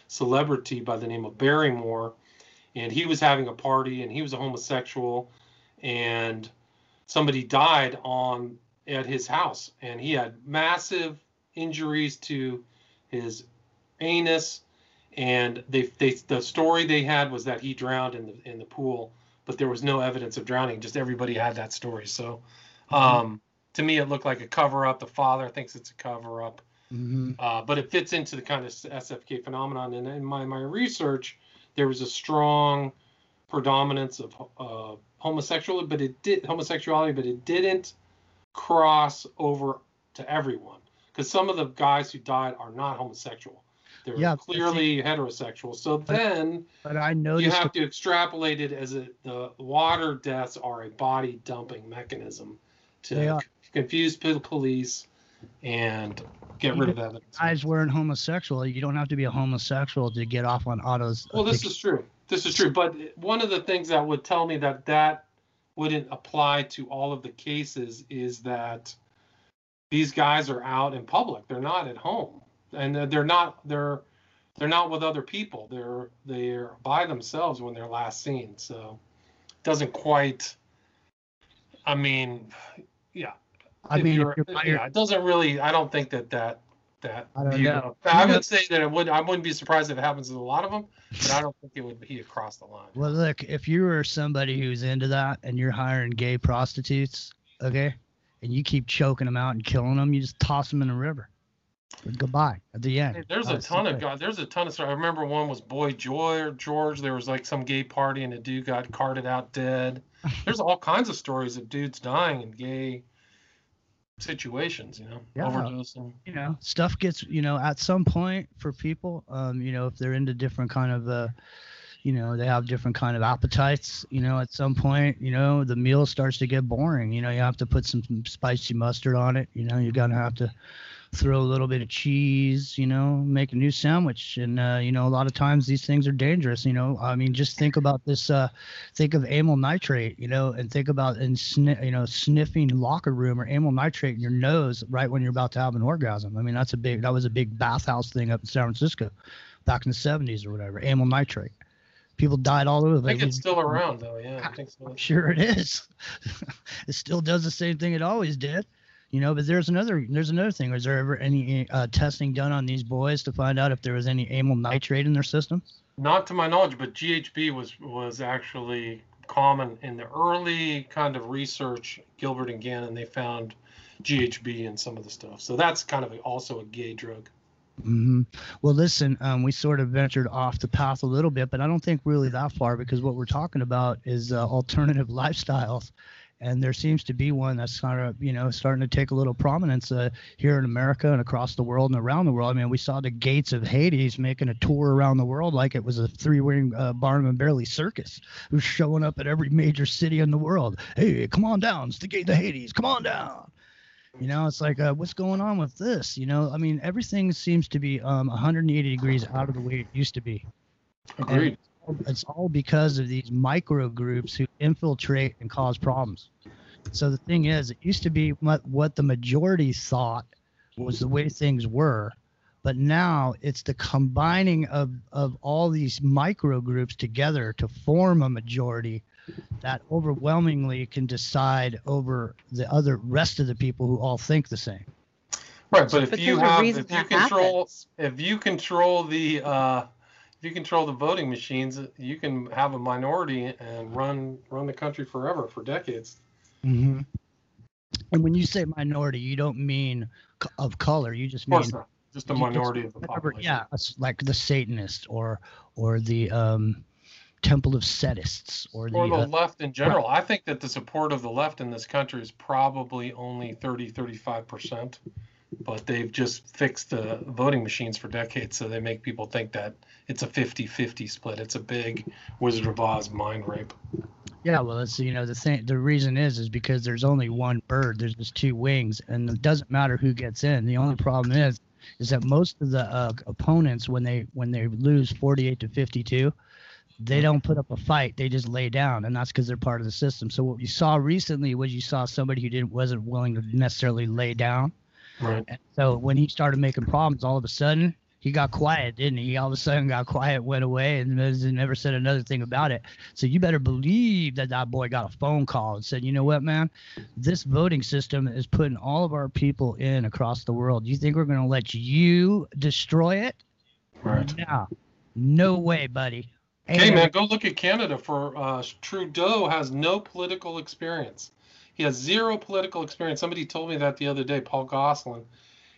celebrity by the name of Barrymore, and he was having a party, and he was a homosexual, and somebody died on. At his house, and he had massive injuries to his anus, And they, they, the story they had was that he drowned in the in the pool, but there was no evidence of drowning. Just everybody had that story. So, um, mm-hmm. to me, it looked like a cover up. The father thinks it's a cover up, mm-hmm. uh, but it fits into the kind of S F K phenomenon. And in my my research, there was a strong predominance of uh, homosexual, but it did homosexuality, but it didn't cross over to everyone, because some of the guys who died are not homosexual. They're yeah, clearly heterosexual. So but, then but I you have to extrapolate it as a, the water deaths are a body dumping mechanism to c- confuse police and get Even rid of that. Guys weren't homosexual. You don't have to be a homosexual to get off on Otto's. Well, addiction. This is true. This is true. But one of the things that would tell me that that wouldn't apply to all of the cases is that these guys are out in public. They're not at home. And they're not they're they're not with other people. They're they're by themselves when they're last seen. So it doesn't quite. I mean, yeah. I if mean, you're, if you're, yeah. It doesn't really. I don't think that that that. I don't you, know. I would say that it would. I wouldn't be surprised if it happens with a lot of them. But I don't think it would be across the line. Well, look, if you were somebody who's into that and you're hiring gay prostitutes, okay, and you keep choking them out and killing them, you just toss them in the river. Goodbye at the end. There's a ton of God. There's a ton of stuff. I remember one was Boy Joy or George. There was like some gay party and a dude got carted out dead. There's all kinds of stories of dudes dying in gay situations. You know, yeah, overdosing. You know, stuff gets. You know, at some point for people, um, you know, if they're into different kind of, uh, you know, they have different kind of appetites. You know, at some point, you know, the meal starts to get boring. You know, you have to put some spicy mustard on it. You know, you're gonna have to throw a little bit of cheese, you know, make a new sandwich. And, uh, you know, a lot of times these things are dangerous, you know. I mean, just think about this, uh, think of amyl nitrate, you know, and think about, and sni- you know, sniffing locker room or amyl nitrate in your nose right when you're about to have an orgasm. I mean, that's a big, that was a big bathhouse thing up in San Francisco back in the seventies or whatever, amyl nitrate. People died all over. I think it's still around, though, yeah. I think so. I'm sure it is. It still does the same thing it always did. You know, but there's another there's another thing. Was there ever any uh, testing done on these boys to find out if there was any amyl nitrate in their system? Not to my knowledge, but G H B was was actually common in the early kind of research. Gilbert and Gannon, they found G H B in some of the stuff. So that's kind of also a gay drug. Mm-hmm. Well, listen, um, we sort of ventured off the path a little bit, but I don't think really that far, because what we're talking about is uh, alternative lifestyles. And there seems to be one that's kind of, you know, starting to take a little prominence uh, here in America and across the world and around the world. I mean, we saw the Gates of Hades making a tour around the world like it was a three-ring uh, Barnum and Bailey circus, who's showing up at every major city in the world. Hey, come on down. It's the Gate of Hades. Come on down. You know, it's like, uh, what's going on with this? You know, I mean, everything seems to be um, one hundred eighty degrees out of the way it used to be. Agreed. And it's all because of these micro groups who infiltrate and cause problems. So the thing is, it used to be what, what the majority thought was the way things were, but now it's the combining of, of all these micro groups together to form a majority that overwhelmingly can decide over the other rest of the people who all think the same. Right, but if you have, if you control, if you control the uh, If you control the voting machines, you can have a minority and run run the country forever, for decades. Mm-hmm. And when you say minority, you don't mean c- of color. You just mean just a minority of the population. Yeah, like the Satanists or or the um, Temple of Setists or the, or the uh, left in general. Right. I think that the support of the left in this country is probably only thirty, thirty-five percent. But they've just fixed the voting machines for decades, so they make people think that it's a fifty-fifty split. It's a big Wizard of Oz mind rape. Yeah, well, it's, you know, the thing. The reason is is because there's only one bird. There's just two wings, and it doesn't matter who gets in. The only problem is is that most of the uh, opponents, when they when they lose forty-eight to fifty-two, they don't put up a fight. They just lay down, and that's because they're part of the system. So what you saw recently was you saw somebody who didn't wasn't willing to necessarily lay down. Right. And so when he started making problems, all of a sudden he got quiet, didn't he? He all of a sudden got quiet, went away, and never said another thing about it. So you better believe that that boy got a phone call and said, you know what, man, this voting system is putting all of our people in across the world. You think we're going to let you destroy it? Right. Yeah. No way, buddy. Hey, hey man, go look at Canada for uh, Trudeau has no political experience. He has zero political experience. Somebody told me that the other day, Paul Gosselin,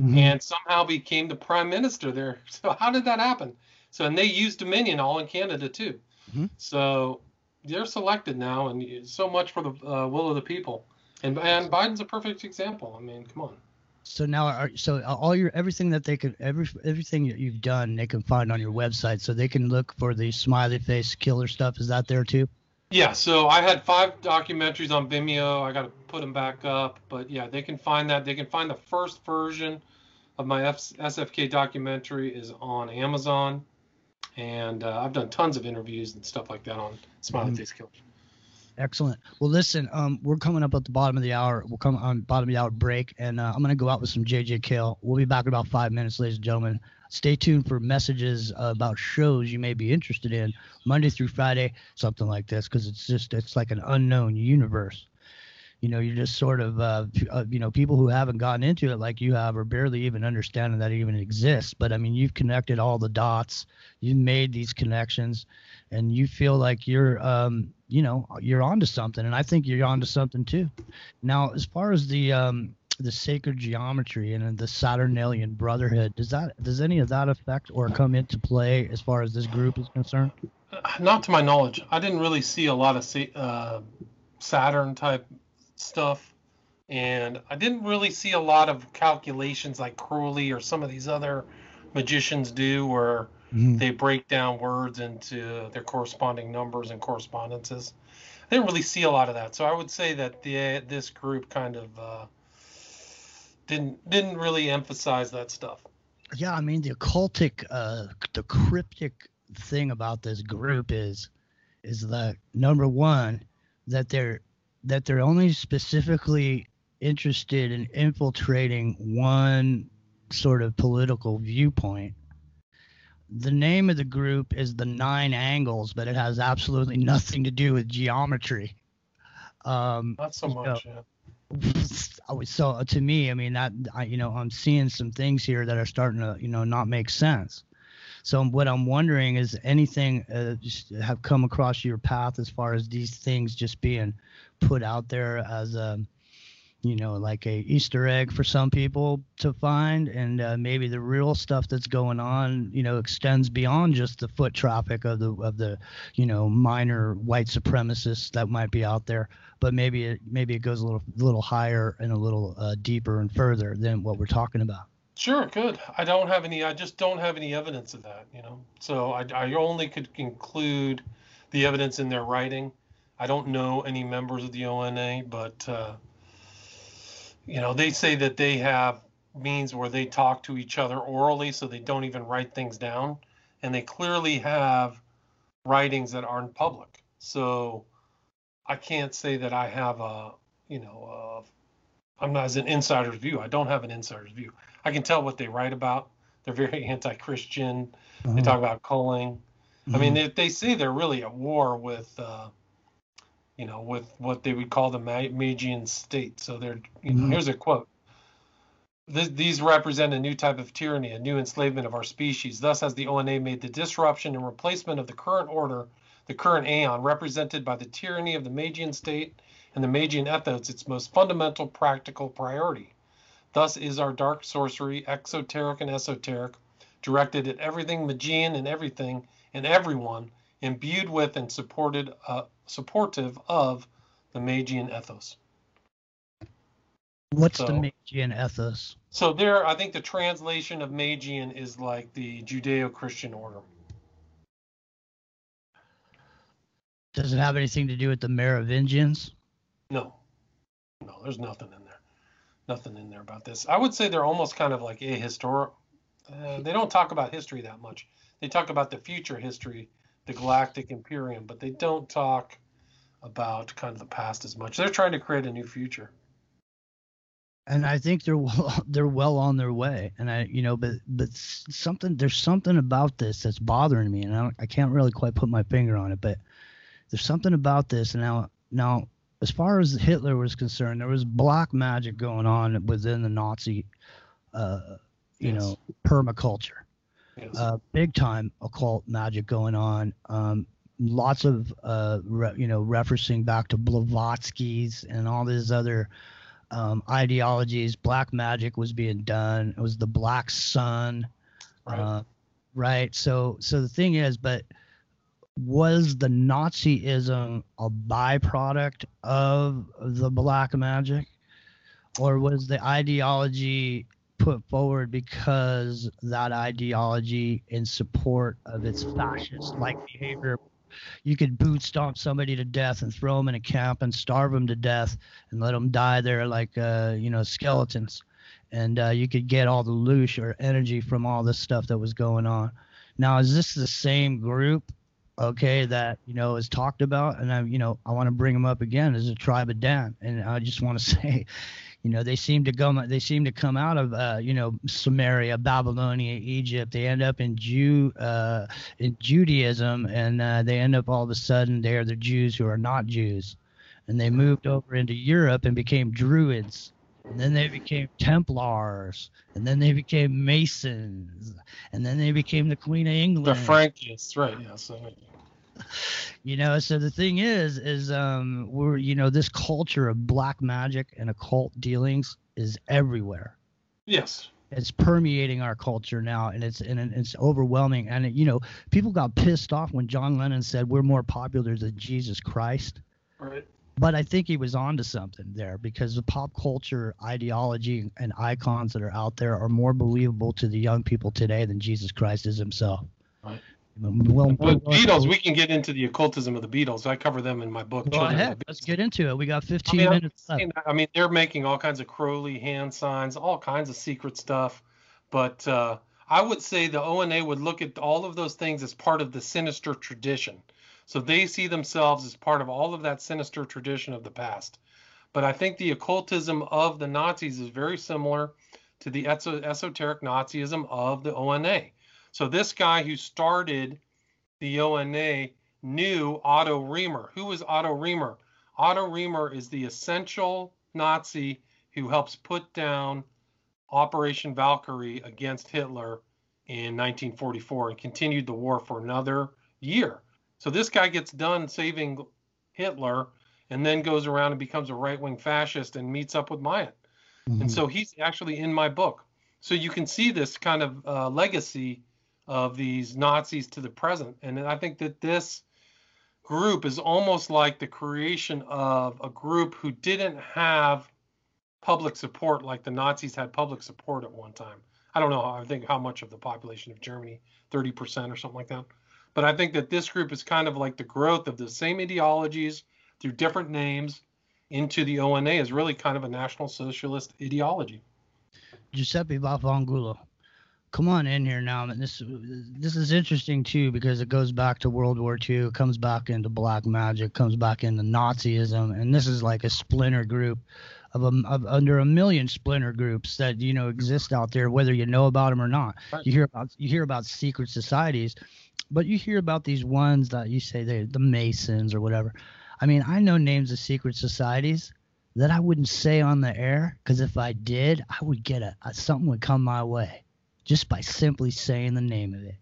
mm-hmm. and somehow became the prime minister there. So how did that happen? So, and they use Dominion all in Canada too. Mm-hmm. So they're selected now, and so much for the uh, will of the people. And and Biden's a perfect example. I mean, come on. So now, are, so all your everything that they could every everything that you've done, they can find on your website, so they can look for the smiley face killer stuff. Is that there too? Yeah, so I had five documentaries on Vimeo. I got to put them back up. But, yeah, they can find that. They can find the first version of my S F K documentary is on Amazon. And uh, I've done tons of interviews and stuff like that on Smiley Face Killer. Excellent. Well, listen, um, we're coming up at the bottom of the hour. We'll come on bottom of the hour break, and uh, I'm going to go out with some J J Kale. We'll be back in about five minutes, ladies and gentlemen. Stay tuned for messages uh, about shows you may be interested in Monday through Friday, something like this, because it's just it's like an unknown universe. You know, you're just sort of, uh, uh, you know, people who haven't gotten into it like you have are barely even understanding that it even exists. But, I mean, you've connected all the dots. You've made these connections, and you feel like you're, um, you know, you're onto something. And I think you're onto something, too. Now, as far as the um, the sacred geometry and the Saturnalian Brotherhood, does that does any of that affect or come into play as far as this group is concerned? Not to my knowledge. I didn't really see a lot of uh, Saturn-type stuff, and I didn't really see a lot of calculations like Crowley or some of these other magicians do, where mm-hmm. they break down words into their corresponding numbers and correspondences. I didn't really see a lot of that, so I would say that the this group kind of uh didn't didn't really emphasize that stuff. Yeah, I mean, the occultic uh the cryptic thing about this group is is the number one, that they're that they're only specifically interested in infiltrating one sort of political viewpoint. The name of the group is the Nine Angles, but it has absolutely nothing to do with geometry. Um, Not so much, you know, yeah. So to me, I mean, that I, you know, I'm seeing some things here that are starting to, you know, not make sense. So what I'm wondering is, anything uh, just have come across your path as far as these things just being put out there as a, you know, like a Easter egg for some people to find, and uh, maybe the real stuff that's going on, you know, extends beyond just the foot traffic of the of the, you know, minor white supremacists that might be out there, but maybe it maybe it goes a little little higher and a little uh, deeper and further than what we're talking about. Sure, good. I don't have any. I just don't have any evidence of that, you know. So I, I only could conclude the evidence in their writing. I don't know any members of the O N A, but uh, you know, they say that they have means where they talk to each other orally, so they don't even write things down, and they clearly have writings that aren't public. So I can't say that I have a, you know, a, I'm not as an insider's view. I don't have an insider's view. I can tell what they write about. They're very anti-Christian. Uh-huh. They talk about culling. Mm-hmm. I mean, they, they say they're really at war with, uh, you know, with what they would call the Magian state. So they're, you know, mm-hmm. here's a quote. Th- these represent a new type of tyranny, a new enslavement of our species. Thus has the O N A made the disruption and replacement of the current order, the current aeon, represented by the tyranny of the Magian state and the Magian ethos, its most fundamental practical priority. Thus is our dark sorcery, exoteric and esoteric, directed at everything Magian and everything and everyone, imbued with and supported, uh, supportive of the Magian ethos. What's so, the Magian ethos? So there, I think the translation of Magian is like the Judeo-Christian order. Does it have anything to do with the Merovingians? No. No, there's nothing in there. Nothing in there about this. I would say they're almost kind of like ahistorical. Uh, they don't talk about history that much. They talk about the future history, the galactic imperium, but they don't talk about kind of the past as much. They're trying to create a new future. And I think they're well, they're well on their way. And I, you know, but but something there's something about this that's bothering me, and I, don't, I can't really quite put my finger on it. But there's something about this, and now now. As far as Hitler was concerned, there was black magic going on within the Nazi, uh, you yes. know, permaculture. yes. uh, big time occult magic going on. Um, lots of uh, re, you know referencing back to Blavatsky's and all these other um, ideologies. Black magic was being done. It was the Black Sun, right? Uh, right? So so the thing is, but was the Nazism a byproduct of the black magic, or was the ideology put forward because that ideology in support of its fascist-like behavior? You could boot stomp somebody to death and throw them in a camp and starve them to death and let them die there like uh, you know skeletons, and uh, you could get all the louche or energy from all this stuff that was going on. Now, is this the same group? Okay, that you know is talked about, and I, you know, I want to bring them up again as a Tribe of Dan, and I just want to say, you know, they seem to come, they seem to come out of, uh, you know, Sumeria, Babylonia, Egypt. They end up in Jew, uh, in Judaism, and uh, they end up all of a sudden they are the Jews who are not Jews, and they moved over into Europe and became Druids. And then they became Templars, and then they became Masons, and then they became the Queen of England. The Frankists, right? Yeah, so. You know, so the thing is, is um, we're you know this culture of black magic and occult dealings is everywhere. Yes, it's permeating our culture now, and it's and it's overwhelming. And it, you know, people got pissed off when John Lennon said we're more popular than Jesus Christ. Right. But I think he was onto something there, because the pop culture ideology and icons that are out there are more believable to the young people today than Jesus Christ is himself. Right. Well, well, Beatles, we can get into the occultism of the Beatles. I cover them in my book. Go ahead. Let's get into it. We got fifteen I mean, minutes left. I mean, they're making all kinds of Crowley hand signs, all kinds of secret stuff. But uh, I would say the O N A would look at all of those things as part of the sinister tradition. So they see themselves as part of all of that sinister tradition of the past. But I think the occultism of the Nazis is very similar to the esoteric Nazism of the O N A. So this guy who started the O N A knew Otto Remer. Who is Otto Remer? Otto Remer is the essential Nazi who helps put down Operation Valkyrie against Hitler in nineteen forty-four and continued the war for another year. So this guy gets done saving Hitler and then goes around and becomes a right-wing fascist and meets up with Myatt. Mm-hmm. And so he's actually in my book. So you can see this kind of uh, legacy of these Nazis to the present. And I think that this group is almost like the creation of a group who didn't have public support, like the Nazis had public support at one time. I don't know, I think how much of the population of Germany, thirty percent or something like that. But I think that this group is kind of like the growth of the same ideologies through different names into the O N A is really kind of a National Socialist ideology. Giuseppe Vafangulo, come on in here now. This this is interesting, too, because it goes back to World War Two, comes back into black magic, comes back into Nazism. And this is like a splinter group of, a, of under a million splinter groups that, you know, exist out there, whether you know about them or not. Right. You hear about you hear about secret societies. But you hear about these ones that you say they're the Masons or whatever. I mean, I know names of secret societies that I wouldn't say on the air, because if I did, I would get a, a – something would come my way just by simply saying the name of it.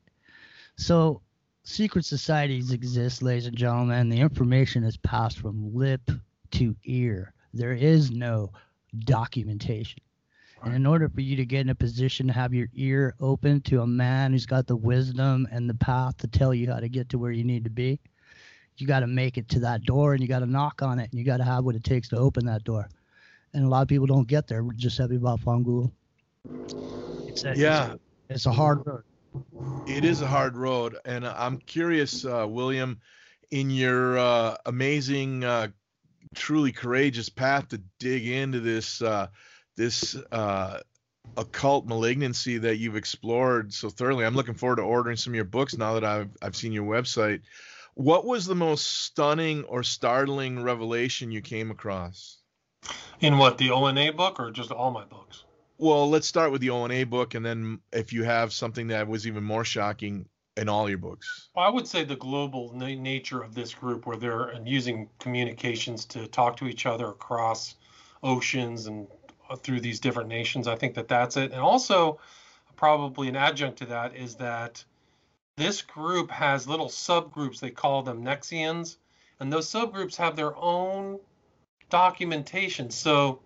So secret societies exist, ladies and gentlemen, and the information is passed from lip to ear. There is no documentation. And in order for you to get in a position to have your ear open to a man who's got the wisdom and the path to tell you how to get to where you need to be, you got to make it to that door, and you got to knock on it, and you got to have what it takes to open that door. And a lot of people don't get there. Giuseppe Vafangulo. It's a, yeah, it's a hard road. It is a hard road, and I'm curious, uh, William, in your uh, amazing, uh, truly courageous path to dig into this. Uh, this uh, occult malignancy that you've explored so thoroughly. I'm looking forward to ordering some of your books now that I've, I've seen your website. What was the most stunning or startling revelation you came across? In what, the O N A book or just all my books? Well, let's start with the O N A book, and then if you have something that was even more shocking in all your books. Well, I would say the global na- nature of this group, where they're using communications to talk to each other across oceans and through these different nations. I think that that's it. And also probably an adjunct to that is that this group has little subgroups. They call them Nexians, and those subgroups have their own documentation. So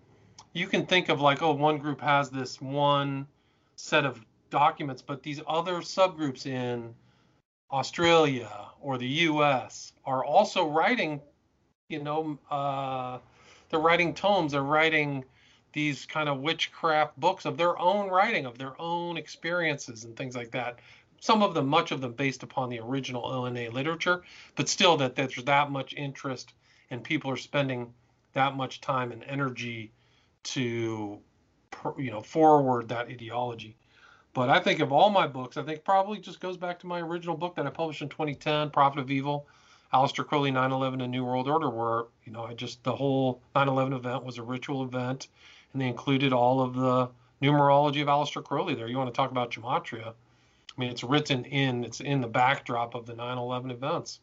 you can think of like, oh, one group has this one set of documents, but these other subgroups in Australia or the U S are also writing, you know, uh, they're writing tomes, they're writing these kind of witchcraft books of their own writing, of their own experiences and things like that. Some of them, much of them based upon the original L N A literature, but still that there's that much interest and people are spending that much time and energy to, you know, forward that ideology. But I think of all my books, I think probably just goes back to my original book that I published in twenty ten, Prophet of Evil, Aleister Crowley, nine eleven, and New World Order, where, you know, I just, the whole nine eleven event was a ritual event, and they included all of the numerology of Aleister Crowley there. You want to talk about gematria. I mean, it's written in, it's in the backdrop of the nine eleven events.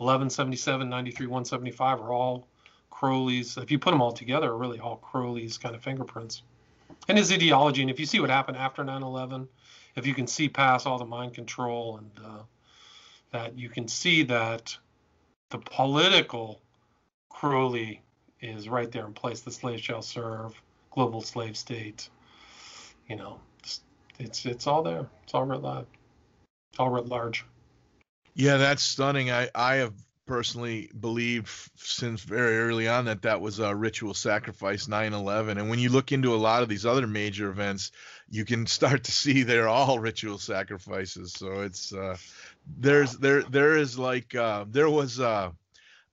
eleven seventy-seven, ninety-three, one seventy-five are all Crowley's, if you put them all together, are really all Crowley's kind of fingerprints. And his ideology, and if you see what happened after nine eleven, if you can see past all the mind control and uh, that, you can see that the political Crowley is right there in place. The slave shall serve, global slave state, you know, it's it's, it's all there. It's all writ large. It's all writ large. Yeah, that's stunning. I, I have personally believed since very early on that that was a ritual sacrifice, nine eleven. And when you look into a lot of these other major events, you can start to see they're all ritual sacrifices. So it's uh, there's there there is like uh, there was uh,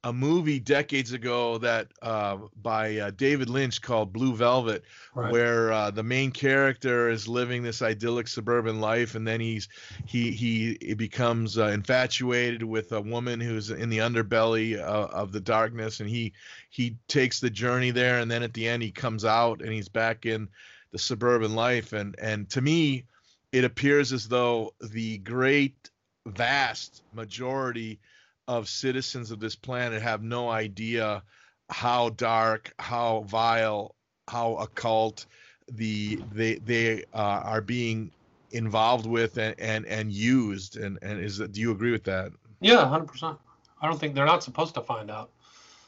a movie decades ago that uh, by uh, David Lynch called Blue Velvet, right, where uh, the main character is living this idyllic suburban life, and then he's he he becomes uh, infatuated with a woman who's in the underbelly uh, of the darkness, and he he takes the journey there, and then at the end he comes out and he's back in the suburban life. And and to me, it appears as though the great vast majority of citizens of this planet have no idea how dark, how vile, how occult the they they uh, are being involved with and and, and used. And and is that, do you agree with that? Yeah, one hundred percent. I don't think they're not supposed to find out.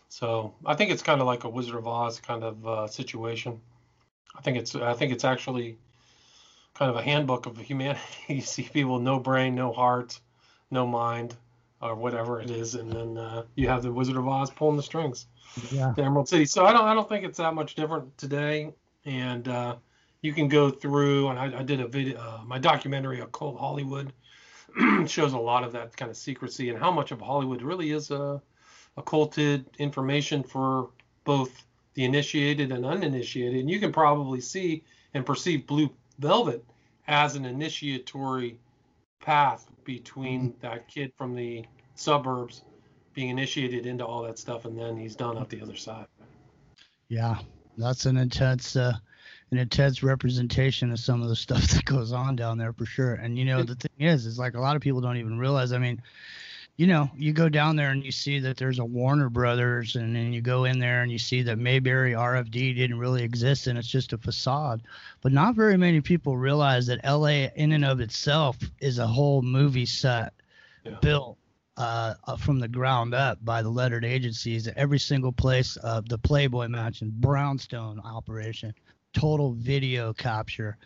So I think it's kind of like a Wizard of Oz kind of uh, situation. I think it's I think it's actually kind of a handbook of humanity. You see people, no brain, no heart, no mind, or whatever it is, and then uh, you have the Wizard of Oz pulling the strings, yeah, to Emerald City. So I don't I don't think it's that much different today. And uh, you can go through, and I, I did a video, uh, my documentary Occult Hollywood shows a lot of that kind of secrecy and how much of Hollywood really is uh, occulted information for both the initiated and uninitiated. And you can probably see and perceive Blue Velvet as an initiatory path between that kid from the suburbs being initiated into all that stuff, and then he's done out the other side. Yeah, that's an intense uh, an intense representation of some of the stuff that goes on down there for sure. And, you know, the thing is, is like a lot of people don't even realize, I mean, you know, you go down there and you see that there's a Warner Brothers, and then you go in there and you see that Mayberry R F D didn't really exist and it's just a facade. But not very many people realize that L A in and of itself is a whole movie set, yeah, built uh, from the ground up by the lettered agencies. Every single place of the Playboy Mansion, Brownstone operation, total video capture,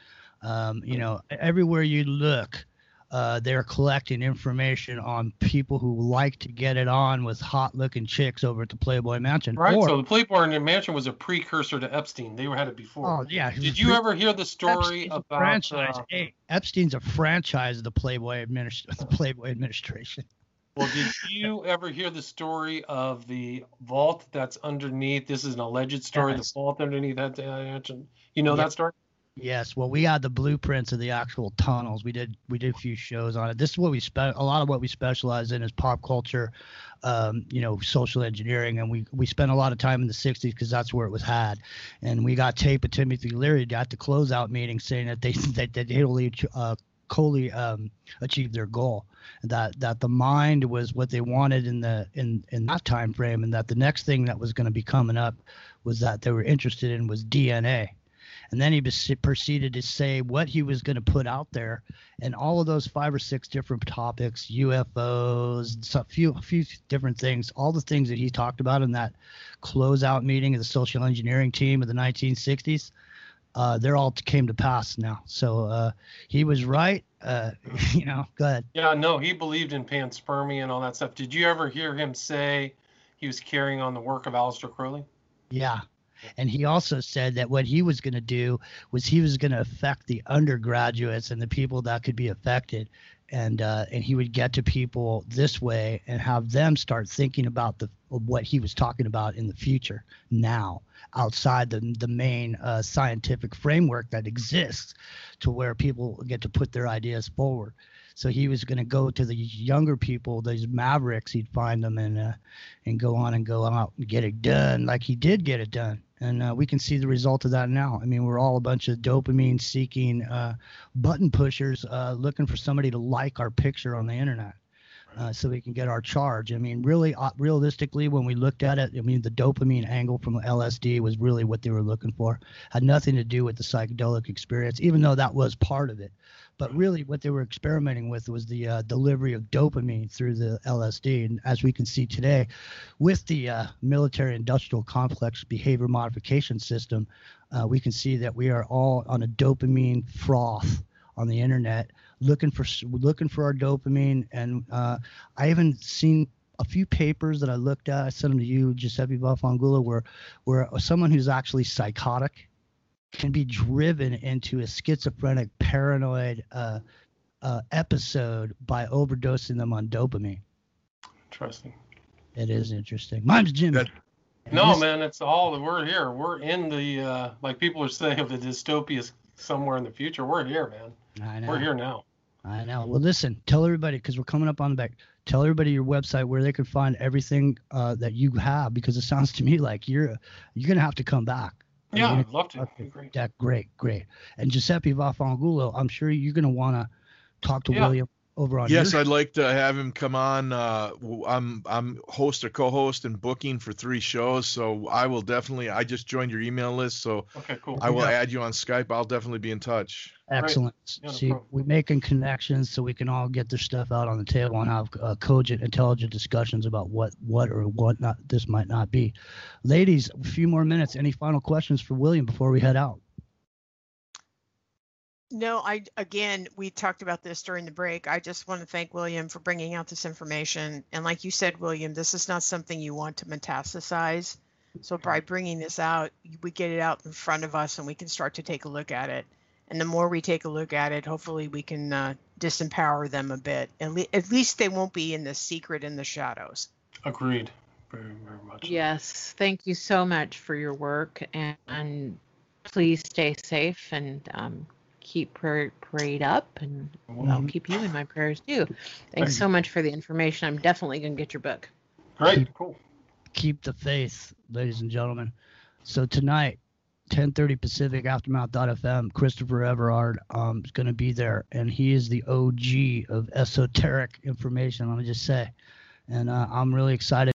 um, you know, everywhere you look. Uh, they're collecting information on people who like to get it on with hot-looking chicks over at the Playboy Mansion. Right, or, so the Playboy Mansion was a precursor to Epstein. They had it before. Oh, yeah. Did you ever hear the story Epstein's about... Franchise. Uh, hey, Epstein's a franchise of the Playboy, administ- the Playboy administration. Well, did you ever hear the story of the vault that's underneath? This is an alleged story, yes. The vault underneath that mansion. You know, yes, that story? Yes, well, we had the blueprints of the actual tunnels. We did we did a few shows on it. This is what we spent a lot of what we specialize in is pop culture, um, you know, social engineering, and we we spent a lot of time in the sixties because that's where it was had. And we got tape of Timothy Leary at the closeout meeting saying that they that, that they only uh, Coley um, achieved their goal, that that the mind was what they wanted in the in, in that time frame, and that the next thing that was going to be coming up was that they were interested in was D N A. And then he proceeded to say what he was going to put out there, and all of those five or six different topics, U F Os, a few, a few different things, all the things that he talked about in that closeout meeting of the social engineering team of the nineteen sixties, uh, they're all came to pass now. So uh, he was right. Uh, you know, go ahead. Yeah, no, he believed in panspermia and all that stuff. Did you ever hear him say he was carrying on the work of Aleister Crowley? Yeah. And he also said that what he was going to do was he was going to affect the undergraduates and the people that could be affected. And uh, and he would get to people this way and have them start thinking about the what he was talking about in the future now, outside the, the main uh, scientific framework that exists, to where people get to put their ideas forward. So he was going to go to the younger people, these mavericks, he'd find them and uh, and go on and go out and get it done, like he did get it done. And uh, we can see the result of that now. I mean, we're all a bunch of dopamine-seeking uh, button pushers uh, looking for somebody to like our picture on the internet uh, so we can get our charge. I mean, really, uh, realistically, when we looked at it, I mean, the dopamine angle from L S D was really what they were looking for. Had nothing to do with the psychedelic experience, even though that was part of it. But really what they were experimenting with was the uh, delivery of dopamine through the L S D. And as we can see today, with the uh, military-industrial complex behavior modification system, uh, we can see that we are all on a dopamine froth on the internet, looking for looking for our dopamine. And uh, I haven't seen a few papers that I looked at, I sent them to you, Giuseppe Vafangulo, where, where someone who's actually psychotic can be driven into a schizophrenic, paranoid uh, uh, episode by overdosing them on dopamine. Interesting. It is interesting. Mine's Jim. No, this, man, it's all we're here. We're in the uh, like people are saying of the dystopia somewhere in the future. We're here, man. I know. We're here now. I know. Well, listen, tell everybody, because we're coming up on the back. Tell everybody your website where they can find everything uh, that you have, because it sounds to me like you're you're gonna have to come back. Yeah, I'd love to. Great. Yeah, great, great. And Giuseppe Vafangulo, I'm sure you're going to want to talk to yeah. William over on. Yes, your... I'd like to have him come on. Uh, I'm I'm host or co-host and booking for three shows, so I will definitely. I just joined your email list, so okay, cool. I will yeah. add you on Skype. I'll definitely be in touch. Excellent. Yeah, no See, problem. We're making connections so we can all get this stuff out on the table and have uh, cogent, intelligent discussions about what, what or what not this might not be. Ladies, a few more minutes. Any final questions for William before we head out? No, I again, we talked about this during the break. I just want to thank William for bringing out this information. And like you said, William, this is not something you want to metastasize. So by bringing this out, we get it out in front of us and we can start to take a look at it. And the more we take a look at it, hopefully we can uh, disempower them a bit. At, le at least they won't be in the secret, in the shadows. Agreed. Very, very much. Yes. Thank you so much for your work. And, and please stay safe and um, keep pray prayed up. And mm-hmm. I'll keep you in my prayers, too. Thanks so much for the information. I'm definitely going to get your book. Great. Cool. Keep the faith, ladies and gentlemen. So tonight, ten thirty Pacific, aftermath dot f m, Christopher Everard um, is going to be there, and he is the O G of esoteric information, let me just say. And uh, I'm really excited.